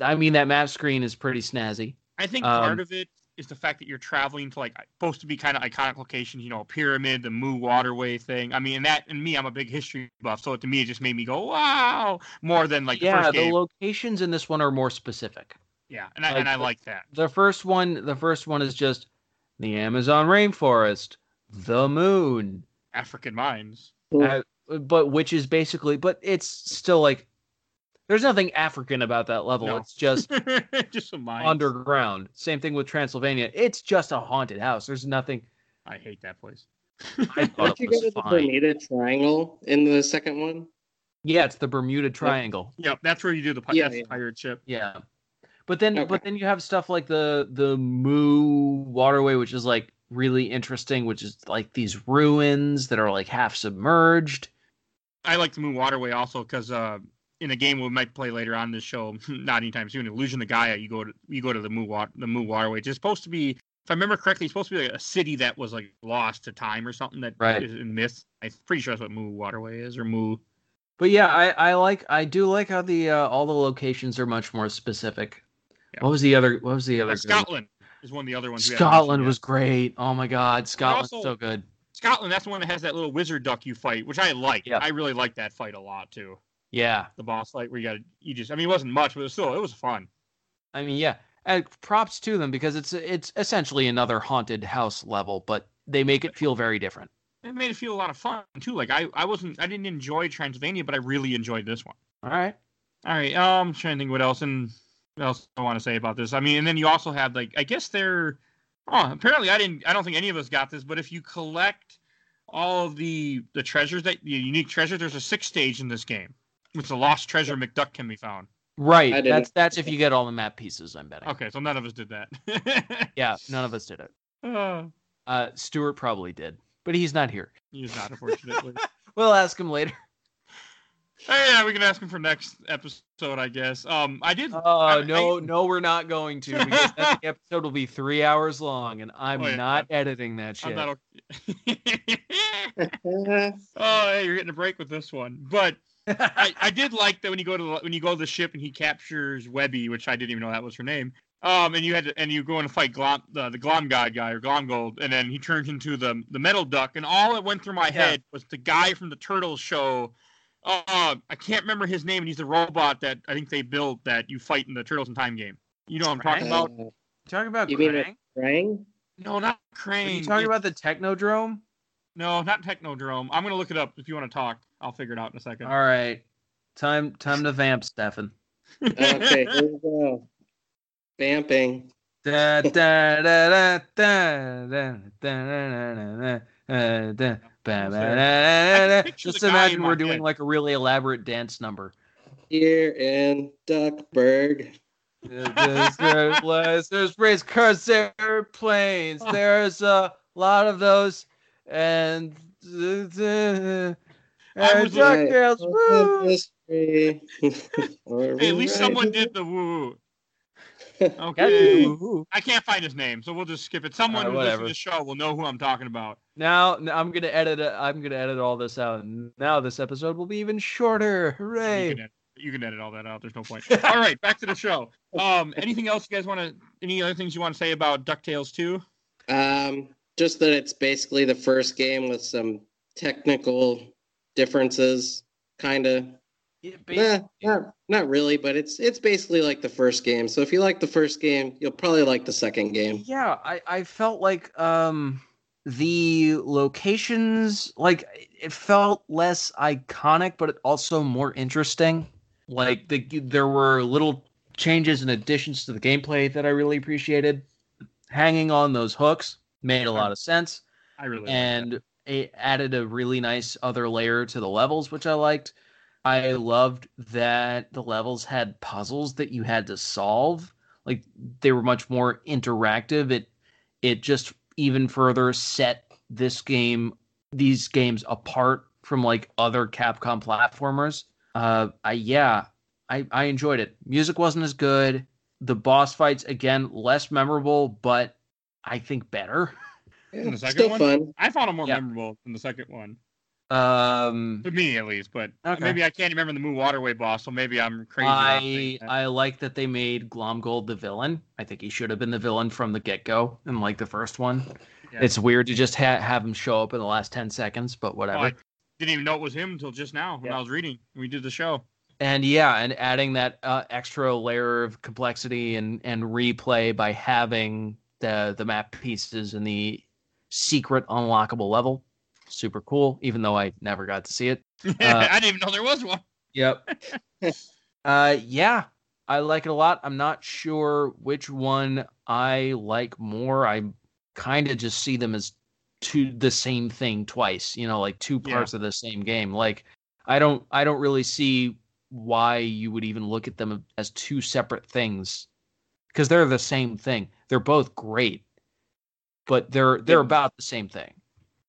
I, I mean, that map screen is pretty snazzy. I think um, part of it is the fact that you're traveling to, like, supposed to be kind of iconic locations, you know, a pyramid, the Mu waterway thing. I mean, and that, and me, I'm a big history buff, so to me, it just made me go, wow, more than, like, the yeah, first game. Yeah, the locations in this one are more specific. Yeah, and I, like, and I the, like that. The first one, the first one is just the Amazon rainforest, the moon, African mines, uh, but which is basically, but it's still like, there's nothing African about that level. No. It's just, just some mines. Underground. Same thing with Transylvania. It's just a haunted house. There's nothing. I hate that place. I thought it was fine. The Bermuda Triangle in the second one. Yeah, it's the Bermuda Triangle. Yeah, that's where you do the pirate yeah, yeah. ship. Yeah. But then, okay. but then you have stuff like the the Mu waterway, which is like really interesting, which is like these ruins that are like half submerged. I like the Mu waterway also because uh, in a game we might play later on in this show, not anytime soon, Illusion of Gaia. You go to you go to the Mu wa- the Mu waterway. It's supposed to be, if I remember correctly, it's supposed to be like a city that was like lost to time or something that right. is in myth. I'm pretty sure that's what Mu waterway is or Mu. But yeah, I, I like I do like how the uh, all the locations are much more specific. What was the other? What was the other? Uh, Scotland is one of the other ones. Scotland was great. Oh my God, Scotland's also, so good. Scotland, that's the one that has that little wizard duck you fight, which I like. Yeah. I really like that fight a lot too. Yeah, the boss fight where you got you just. I mean, it wasn't much, but it was still it was fun. I mean, yeah, and props to them because it's it's essentially another haunted house level, but they make it feel very different. It made it feel a lot of fun too. Like I, I wasn't I didn't enjoy Transylvania, but I really enjoyed this one. All right, all right. Um, I'm trying to think what else and. What else I want to say about this? I mean, and then you also have, like, I guess they're, oh, apparently I didn't, I don't think any of us got this, but if you collect all of the, the treasures, that the unique treasures, there's a sixth stage in this game. It's a lost treasure McDuck can be found. Right. That's that's if you get all the map pieces, I'm betting. Okay, so none of us did that. Yeah, none of us did it. Uh, uh, Stuart probably did, but he's not here. He's not, unfortunately. We'll ask him later. Hey, yeah, we can ask him for next episode, I guess. Um, I did. Oh uh, no, I, no, we're not going to because that episode will be three hours long, and I'm oh, yeah, not I'm, editing that shit. I'm not okay. Oh, hey, you're getting a break with this one, but I, I did like that when you go to the, when you go to the ship and he captures Webby, which I didn't even know that was her name. Um, and you had to, and you go in to fight Glom, uh, the Glomgold guy or Glomgold, and then he turns into the the metal duck, and all that went through my yeah. head was the guy from the Turtles show. Uh, I can't remember his name, and he's the robot that I think they built that you fight in the Turtles in Time game. You know what I'm talking about? You're talking about you Krang? Krang? No, not Krang. Are you talking it's... about the Technodrome? No, not Technodrome. I'm going to look it up if you want to talk. I'll figure it out in a second. All right. Time time to vamp, Stefan. Okay, here we go. Vamping. Da da da da da da da da da da. Bah, bah, nah, nah, nah. Just imagine we're doing head. Like a really elaborate dance number. Here in Duckburg. There's, there's race cars, there are planes. There's a lot of those. And, and Duck Tales, woo! Hey, at least someone did the woo. Okay. I can't find his name, so we'll just skip it. Someone right, who listens to the show will know who I'm talking about. Now, now I'm gonna edit. Uh, I'm gonna edit all this out. And now this episode will be even shorter. Hooray! You can edit, you can edit all that out. There's no point. All right, back to the show. Um, anything else you guys want to? Any other things you want to say about DuckTales two? Um, just that it's basically the first game with some technical differences, kind of. Nah, not, not really, but it's it's basically like the first game. So if you like the first game, you'll probably like the second game. Yeah, I, I felt like um, the locations, like, it felt less iconic, but also more interesting. Like, the, there were little changes and additions to the gameplay that I really appreciated. Hanging on those hooks made a lot of sense. I really and like it added a really nice other layer to the levels, which I liked. I loved that the levels had puzzles that you had to solve. Like, they were much more interactive. It it just even further set this game, these games apart from like other Capcom platformers. Uh, I yeah, I, I enjoyed it. Music wasn't as good. The boss fights, again, less memorable, but I think better. In the second Still one, fun. I found them more yeah. memorable than the second one. Um, to me, at least, but okay. maybe I can't remember the Moo Waterway boss, so maybe I'm crazy. I I like that they made Glomgold the villain. I think he should have been the villain from the get-go in like the first one. Yeah. It's weird to just ha- have him show up in the last ten seconds, but whatever. Oh, I didn't even know it was him until just now when yeah. I was reading. We did the show. And yeah, and adding that uh, extra layer of complexity and, and replay by having the the map pieces in the secret unlockable level. Super cool, even though I never got to see it. Uh, I didn't even know there was one. Yep. uh, yeah, I like it a lot. I'm not sure which one I like more. I kind of just see them as two the same thing twice. You know, like two parts yeah. of the same game. Like I don't, I don't really see why you would even look at them as two separate things because they're the same thing. They're both great, but they're they're yeah. about the same thing.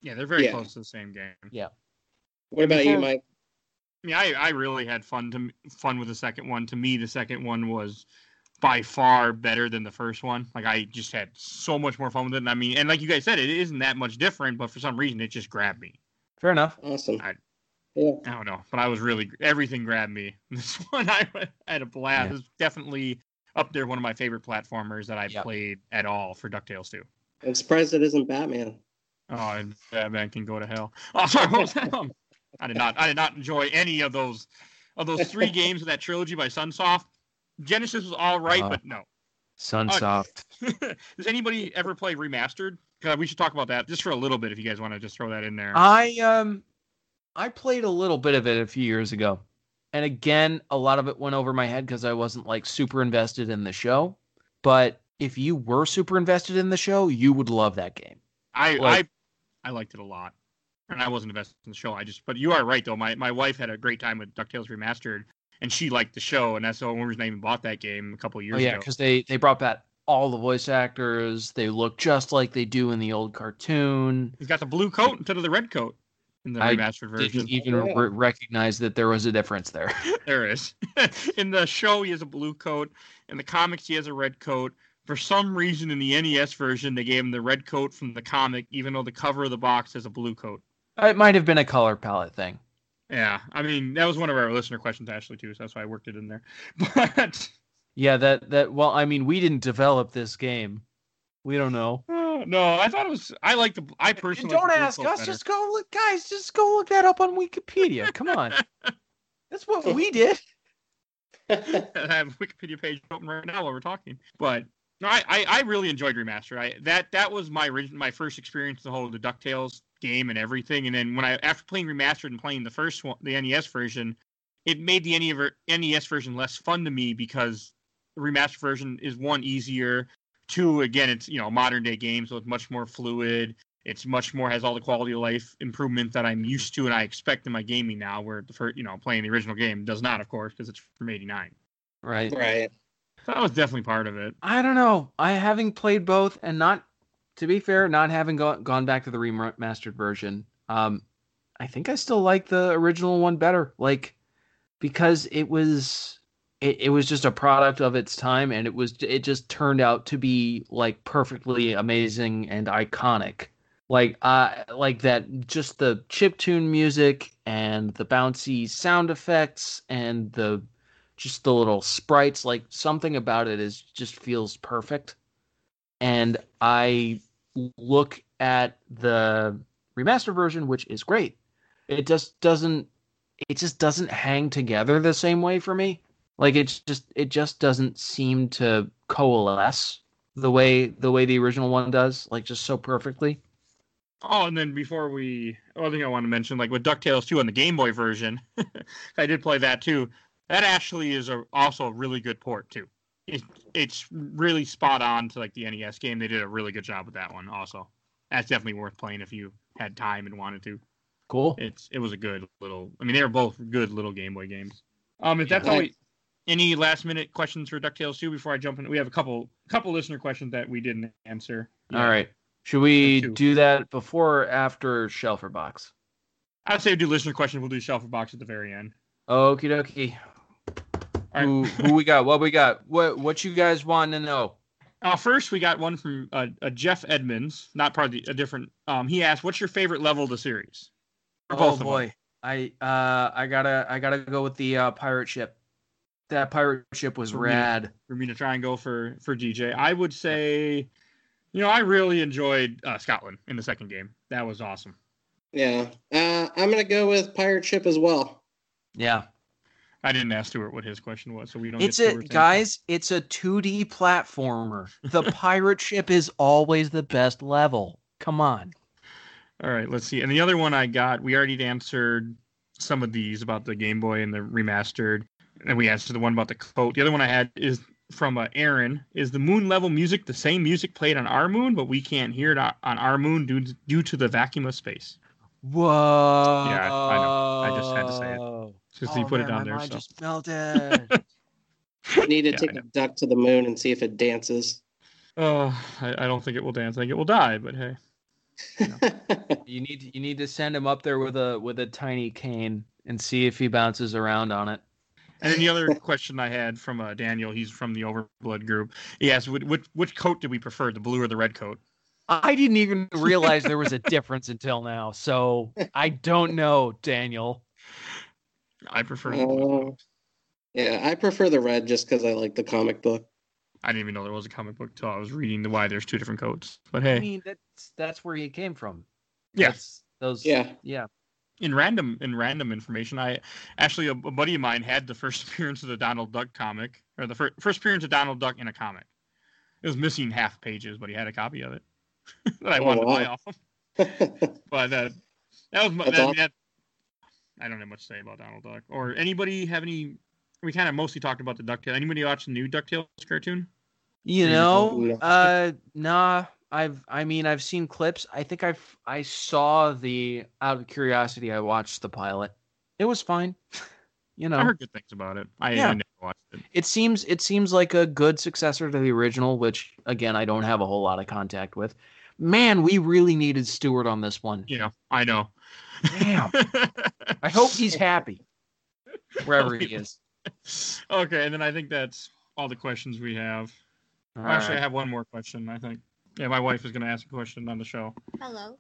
Yeah, they're very yeah. close to the same game. Yeah. What about Before, you, Mike? I mean, I, I really had fun to fun with the second one. To me, the second one was by far better than the first one. Like, I just had so much more fun with it. And I mean, and like you guys said, it isn't that much different, but for some reason, it just grabbed me. Fair enough. Awesome. I, yeah. I don't know, but I was really everything grabbed me. This one, I had a blast. Yeah. It's definitely up there, one of my favorite platformers that I yep. played at all for DuckTales two. I'm surprised it isn't Batman. Oh, Batman can go to hell. Oh, sorry, what was that? I did not. I did not enjoy any of those of those three games of that trilogy by Sunsoft. Genesis was all right, uh, but no. Sunsoft. Uh, does anybody ever play Remastered? God, we should talk about that just for a little bit if you guys want to just throw that in there. I um, I played a little bit of it a few years ago, and again, a lot of it went over my head because I wasn't like super invested in the show. But if you were super invested in the show, you would love that game. I. Like, I I liked it a lot, and I wasn't invested in the show. I just, but you are right though. My my wife had a great time with DuckTales Remastered, and she liked the show, and that's the only reason I even bought that game a couple of years ago. Oh yeah, because they they brought back all the voice actors. They look just like they do in the old cartoon. He's got the blue coat instead of the red coat in the I remastered version. I didn't even oh. re- recognize that there was a difference there. There is. In the show, he has a blue coat. In the comics, he has a red coat. For some reason, in the N E S version, they gave him the red coat from the comic, even though the cover of the box has a blue coat. It might have been a color palette thing. Yeah, I mean, that was one of our listener questions, Ashley, too, so that's why I worked it in there. But yeah, that, that well, I mean, we didn't develop this game. We don't know. Uh, no, I thought it was, I like the, I personally. Don't ask us, better. Just go look, guys, just go look that up on Wikipedia. Come on. That's what we did. I have a Wikipedia page open right now while we're talking, but. No, I, I, I really enjoyed Remastered. I that that was my original, my first experience the whole the DuckTales game and everything. And then when I after playing Remastered and playing the first one, the N E S version, it made the N E S version less fun to me because the Remastered version is one easier, two again it's you know a modern day game, so it's much more fluid. It's much more has all the quality of life improvements that I'm used to and I expect in my gaming now. Where the first, you know playing the original game does not, of course, because it's from eighty-nine. Right. Right. That was definitely part of it. I don't know. I having played both and not, to be fair, not having go- gone back to the remastered version. Um, I think I still like the original one better. Like, because it was, it, it was just a product of its time, and it was, it just turned out to be like perfectly amazing and iconic. Like, uh, like that, just the chiptune music and the bouncy sound effects and the. Just the little sprites, like something about it is just feels perfect. And I look at the remastered version, which is great. It just doesn't, it just doesn't hang together the same way for me. Like it's just, it just doesn't seem to coalesce the way, the way the original one does, like just so perfectly. Oh, and then before we, other thing I want to mention, like with DuckTales two on the Game Boy version, I did play that too. That actually is a, also a really good port, too. It, it's really spot on to, like, the N E S game. They did a really good job with that one also. that's definitely worth playing if you had time and wanted to. Cool. It's it was a good little. I mean, they were both good little Game Boy games. Um, if yeah, that's all. We, any last minute questions for DuckTales two before I jump in? We have a couple couple listener questions that we didn't answer. Yeah. All right. Should we do that before or after Shelfer Box? I'd say we do listener questions. We'll do Shelfer Box at the very end. Okie dokie. Right. Who, who we got? What we got? What what you guys want to know? Uh, first, we got one from uh, uh, Jeff Edmonds. Not part of the a different. Um, he asked, "What's your favorite level of the series?" Oh boy, I uh I gotta I gotta go with the uh, pirate ship. That pirate ship was for rad. Me to, for me to try and go for for D J, I would say. You know, I really enjoyed uh, Scotland in the second game. That was awesome. Yeah. Uh, I'm going to go with Pirate Ship as well. Yeah. I didn't ask Stuart what his question was, so we don't it's get Stuart's a, guys, it's a two D platformer. The Pirate Ship is always the best level. Come on. All right, let's see. And the other one I got, we already answered some of these about the Game Boy and the remastered. And we answered the one about the coat. The other one I had is... From uh, Aaron, is the moon level music the same music played on our moon, but we can't hear it on our moon due to, due to the vacuum of space? Whoa! Yeah, I know. I just had to say it. Just oh, you put man, it down my there. Mind so. Just melted. We need to yeah, take a duck to the moon and see if it dances. Oh, I, I don't think it will dance. I think it will die. But hey, you know. you need you need to send him up there with a with a tiny cane and see if he bounces around on it. And then the other question I had from uh, Daniel, he's from the Overblood group. He asked, which, which coat did we prefer, the blue or the red coat? I didn't even realize there was a difference until now, so I don't know, Daniel. I prefer the blue. Uh, yeah, I prefer the red just because I like the comic book. I didn't even know there was a comic book until I was reading the why there's two different coats. But hey. I mean, that's, that's where he came from. Yes. Yeah. Those, yeah. Yeah. In random in random information, I actually a, a buddy of mine had the first appearance of the Donald Duck comic, or the fir- first appearance of Donald Duck in a comic. It was missing half pages, but he had a copy of it that I oh, wanted wow. to buy off him. But uh, that was my. That, awesome. that, I don't have much to say about Donald Duck. Or anybody have any? We kind of mostly talked about the DuckTales. Anybody watch the new DuckTales cartoon? You know, uh, nah. I've, I mean, I've seen clips. I think I've, I saw the, out of curiosity, I watched the pilot. It was fine. You know, I heard good things about it. I, yeah. I never watched it. It seems, it seems like a good successor to the original, which again, I don't have a whole lot of contact with. Man, we really needed Stuart on this one. Yeah, I know. Damn. I hope he's happy wherever he is. Okay. And then I think that's all the questions we have. All Actually, right. I have one more question, I think. Yeah, my wife is going to ask a question on the show. Hello.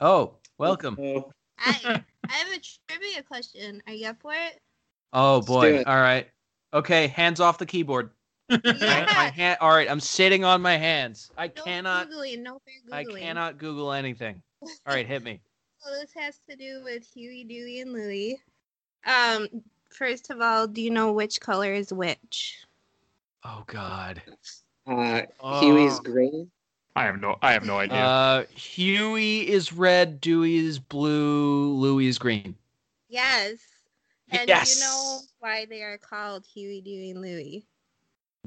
Oh, welcome. Hello. I I have a trivia question. Are you up for it? Oh, boy. All right. Okay, hands off the keyboard. Yeah. my hand, all right, I'm sitting on my hands. I no cannot Googling, no Googling. I cannot Google anything. All right, hit me. So this has to do with Huey, Dewey, and Louie. Um, first of all, do you know which color is which? Oh, God. Uh, oh. Huey's green. I have no I have no idea. Uh, Huey is red, Dewey is blue, Louie is green. Yes. And yes. Do you know why they are called Huey, Dewey, and Louie?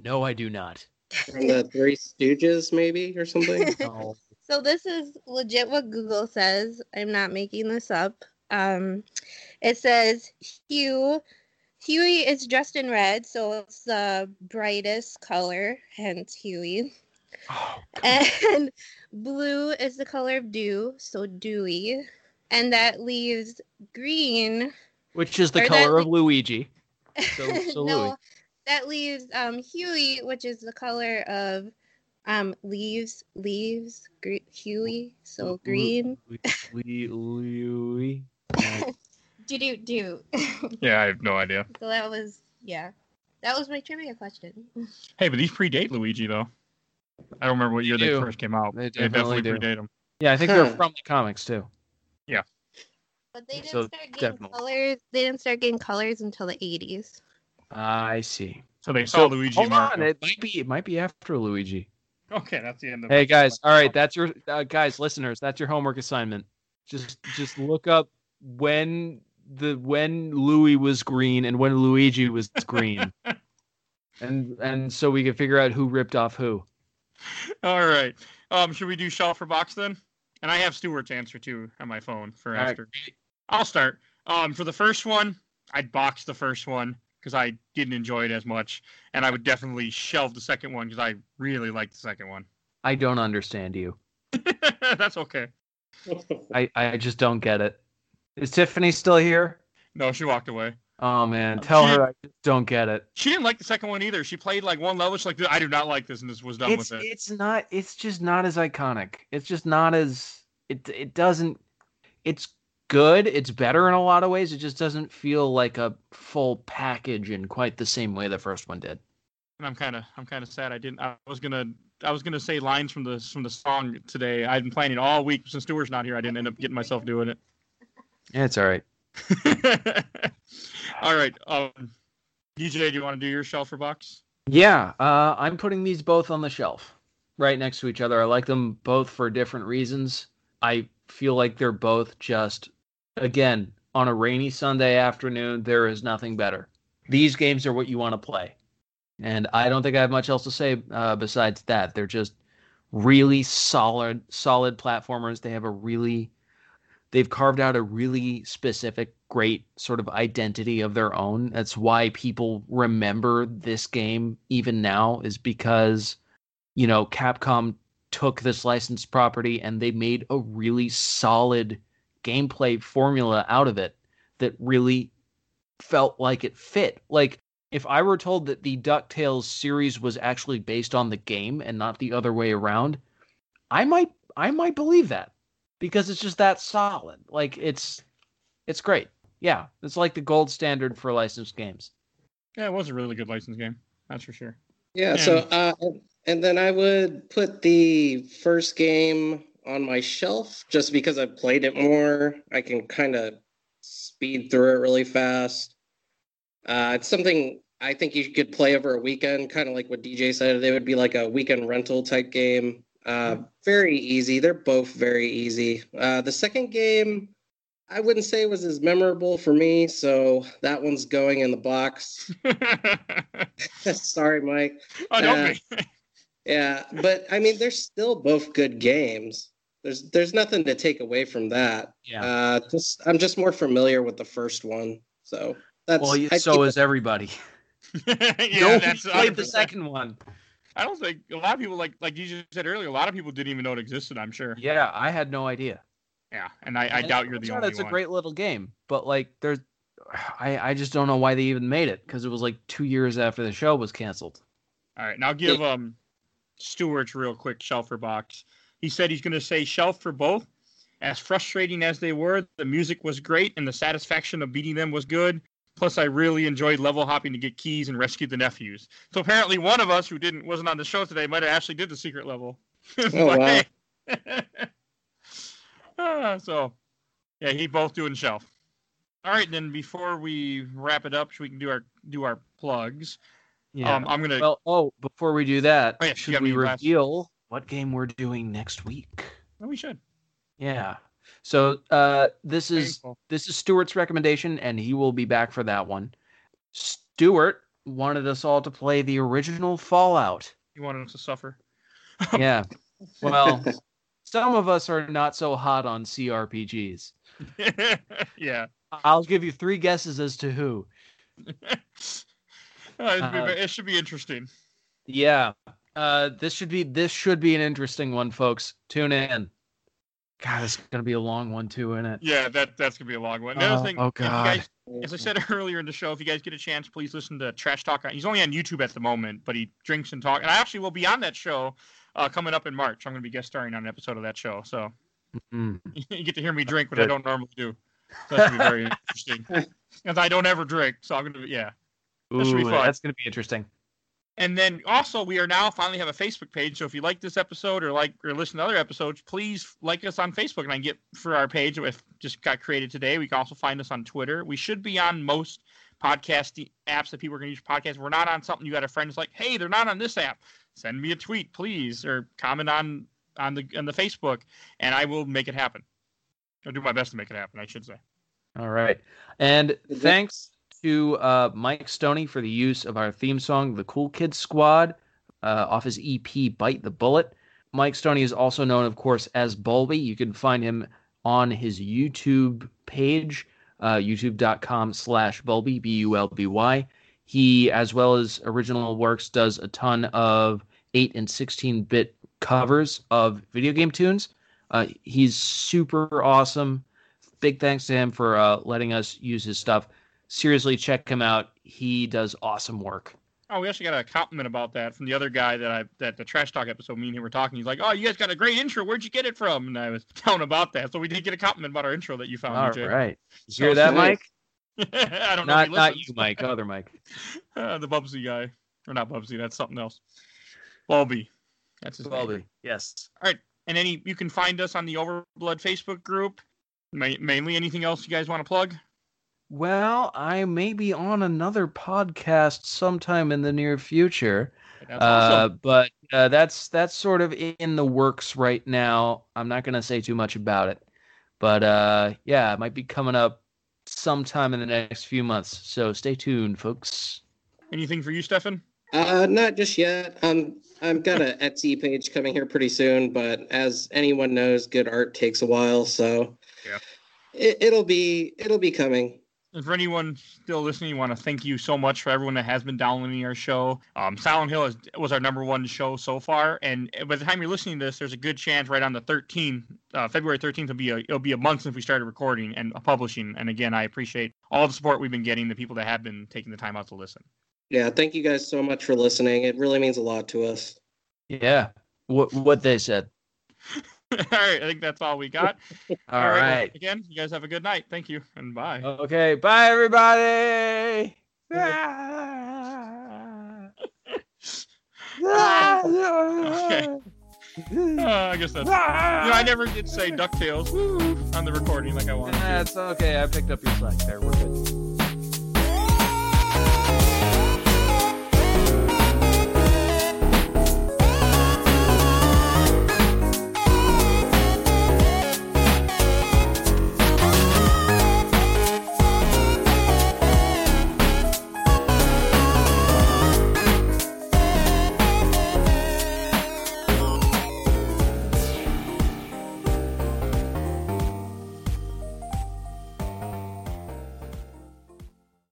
No, I do not. From the Three Stooges, maybe, or something? No. So this is legit what Google says. I'm not making this up. Um, it says Hue, Huey is dressed in red, so it's the brightest color, hence Huey. Oh, and blue is the color of dew, so Dewey, and that leaves green, which is the color le- of Luigi. So, so no, Louie. That leaves um, Huey, which is the color of um, leaves, leaves, gre- Huey, so green. Louie, do do do. Yeah, I have no idea. So that was yeah, that was my trivia question. Hey, but these predate Luigi though. I don't remember what year they, they first came out. They definitely, they definitely predate them. Yeah, I think huh. they're from the comics too. Yeah. But they didn't so start getting definitely. colors. They didn't start getting colors until the eighties. Uh, I see. So they saw so, Luigi. Hold Mario. on, it might be it might be after Luigi. Okay, that's the end of. Hey it. guys, all right, that's your uh, guys, listeners. That's your homework assignment. Just just look up when the when Louie was green and when Luigi was green, and and so we can figure out who ripped off who. All right. Um, should we do Shelfer Box then? And I have Stuart's answer, too, on my phone for All after. Right. I'll start. Um, for the first one, I'd box the first one because I didn't enjoy it as much. And I would definitely shelve the second one because I really liked the second one. I don't understand you. That's okay. I, I just don't get it. Is Tiffany still here? No, she walked away. Oh, man. Tell she, her I just don't get it. She didn't like the second one either. She played like one level. She's like, I do not like this, and this was done it's, with it. It's not. It's just not as iconic. It's just not as... It It doesn't... It's good. It's better in a lot of ways. It just doesn't feel like a full package in quite the same way the first one did. And I'm kind of I'm kind of sad I didn't... I was going to... I was gonna say lines from the from the song today. I've been playing it all week. Since Stuart's not here, I didn't end up getting myself doing it. Yeah, it's all right. All right. Um, D J, do you want to do your shelf or box? Yeah, uh, I'm putting these both on the shelf, right next to each other. I like them both for different reasons. I feel like they're both just, again, on a rainy Sunday afternoon, there is nothing better. These games are what you want to play. And I don't think I have much else to say uh, besides that. They're just really solid, solid platformers. They have a really, they've carved out a really specific, great sort of identity of their own. That's why people remember this game even now, is because, you know, Capcom took this licensed property and they made a really solid gameplay formula out of it that really felt like it fit. Like, if I were told that the Duck Tales series was actually based on the game and not the other way around, I might I might believe that, because it's just that solid. Like, it's it's great. Yeah, it's like the gold standard for licensed games. Yeah, it was a really good licensed game. That's for sure. Yeah, and... so uh, and then I would put the first game on my shelf just because I've played it more. I can kind of speed through it really fast. Uh, it's something I think you could play over a weekend, kind of like what D J said. They would be like a weekend rental type game. Uh, very easy. They're both very easy. Uh, the second game, I wouldn't say was as memorable for me, so that one's going in the box. Sorry, Mike. Oh, don't uh, yeah, but I mean, they're still both good games. There's there's nothing to take away from that. Yeah. Uh, just I'm just more familiar with the first one, so. That's, well, I so is that. Everybody. Yeah, no, that's played one hundred percent. The second one. I don't think a lot of people, like like you just said earlier, a lot of people didn't even know it existed, I'm sure. Yeah, I had no idea. Yeah, and I, I and doubt you're the only one. It's a great little game, but like there's, I, I just don't know why they even made it, because it was like two years after the show was canceled. All right, now give yeah. um Stuart's real quick shelf or box. He said he's going to say shelf for both. As frustrating as they were, the music was great, and the satisfaction of beating them was good. Plus, I really enjoyed level hopping to get keys and rescue the nephews. So apparently one of us who didn't wasn't on the show today might have actually did the secret level. Oh, wow. ah, so, yeah, he both doing shelf. All right, then before we wrap it up, so we can do our do our plugs. Yeah. Um, I'm gonna. Well, oh, before we do that, oh, yeah, should we reveal last... what game we're doing next week? No, we should. Yeah. So uh, this is this is Stuart's recommendation, and he will be back for that one. Stuart wanted us all to play the original Fallout. He wanted us to suffer. Yeah. Well, some of us are not so hot on C R P Gs. Yeah. I'll give you three guesses as to who. uh, it should be interesting. Yeah. Uh, this should be this should be an interesting one, folks. Tune in. God, it's going to be a long one, too, isn't it? Yeah, that that's going to be a long one. The other uh, thing, oh, God. Guys, as I said earlier in the show, if you guys get a chance, please listen to Trash Talk. He's only on YouTube at the moment, but he drinks and talks. And I actually will be on that show uh, coming up in March. I'm going to be guest starring on an episode of that show. So mm-hmm. You get to hear me drink, which I don't normally do. So that's going to be very interesting. Because I don't ever drink, so I'm going to be, yeah. Ooh, be fun. That's going to be interesting. And then also, we are now finally have a Facebook page. So if you like this episode or like or listen to other episodes, please like us on Facebook. And I can get for our page, which just got created today. We can also find us on Twitter. We should be on most podcast apps that people are going to use for podcasts. We're not on something you got a friend who's like, hey, they're not on this app. Send me a tweet, please, or comment on on the on the Facebook, and I will make it happen. I'll do my best to make it happen, I should say. All right. And thanks to uh, Mike Stoney for the use of our theme song, The Cool Kids Squad, uh, off his E P, Bite the Bullet. Mike Stoney is also known, of course, as Bulby. You can find him on his YouTube page, uh, youtube.com slash Bulby, B U L B Y. He, as well as original works, does a ton of eight and sixteen-bit covers of video game tunes. Uh, he's super awesome. Big thanks to him for uh, letting us use his stuff. Seriously, check him out. He does awesome work. Oh, we actually got a compliment about that from the other guy that I that the Trash Talk episode, me and him were talking. He's like, oh, you guys got a great intro. Where'd you get it from? And I was telling about that. So we did get a compliment about our intro that you found. All D J. Right. You so hear that, Mike? I don't not, know. Not you, Mike. Other Mike. Uh, the Bubsy guy. Or not Bubsy. That's something else. Bulby. That's his Bulby. Name. Yes. All right. And any you can find us on the Overblood Facebook group. Ma- mainly anything else you guys want to plug? Well, I may be on another podcast sometime in the near future, that's awesome. uh, but uh, that's that's sort of in the works right now. I'm not going to say too much about it, but uh, yeah, it might be coming up sometime in the next few months, so stay tuned, folks. Anything for you, Stefan? Uh, not just yet. Um, I've got an Etsy page coming here pretty soon, but as anyone knows, good art takes a while, so yeah, it, it'll be it'll be coming. And for anyone still listening, I want to thank you so much for everyone that has been downloading our show. Um, Silent Hill is, was our number one show so far, and by the time you're listening to this, there's a good chance right on the thirteenth, uh, February thirteenth, will be a, it'll be a month since we started recording and publishing. And again, I appreciate all the support we've been getting, the people that have been taking the time out to listen. Yeah, thank you guys so much for listening. It really means a lot to us. Yeah, what what they said. All right, I think that's all we got. all, all right. right. Again, you guys have a good night. Thank you, and bye. Okay, bye, everybody. Okay. Uh, I guess that's... You know, I never did say DuckTales on the recording like I wanted to. That's okay. I picked up your slack there. We're good.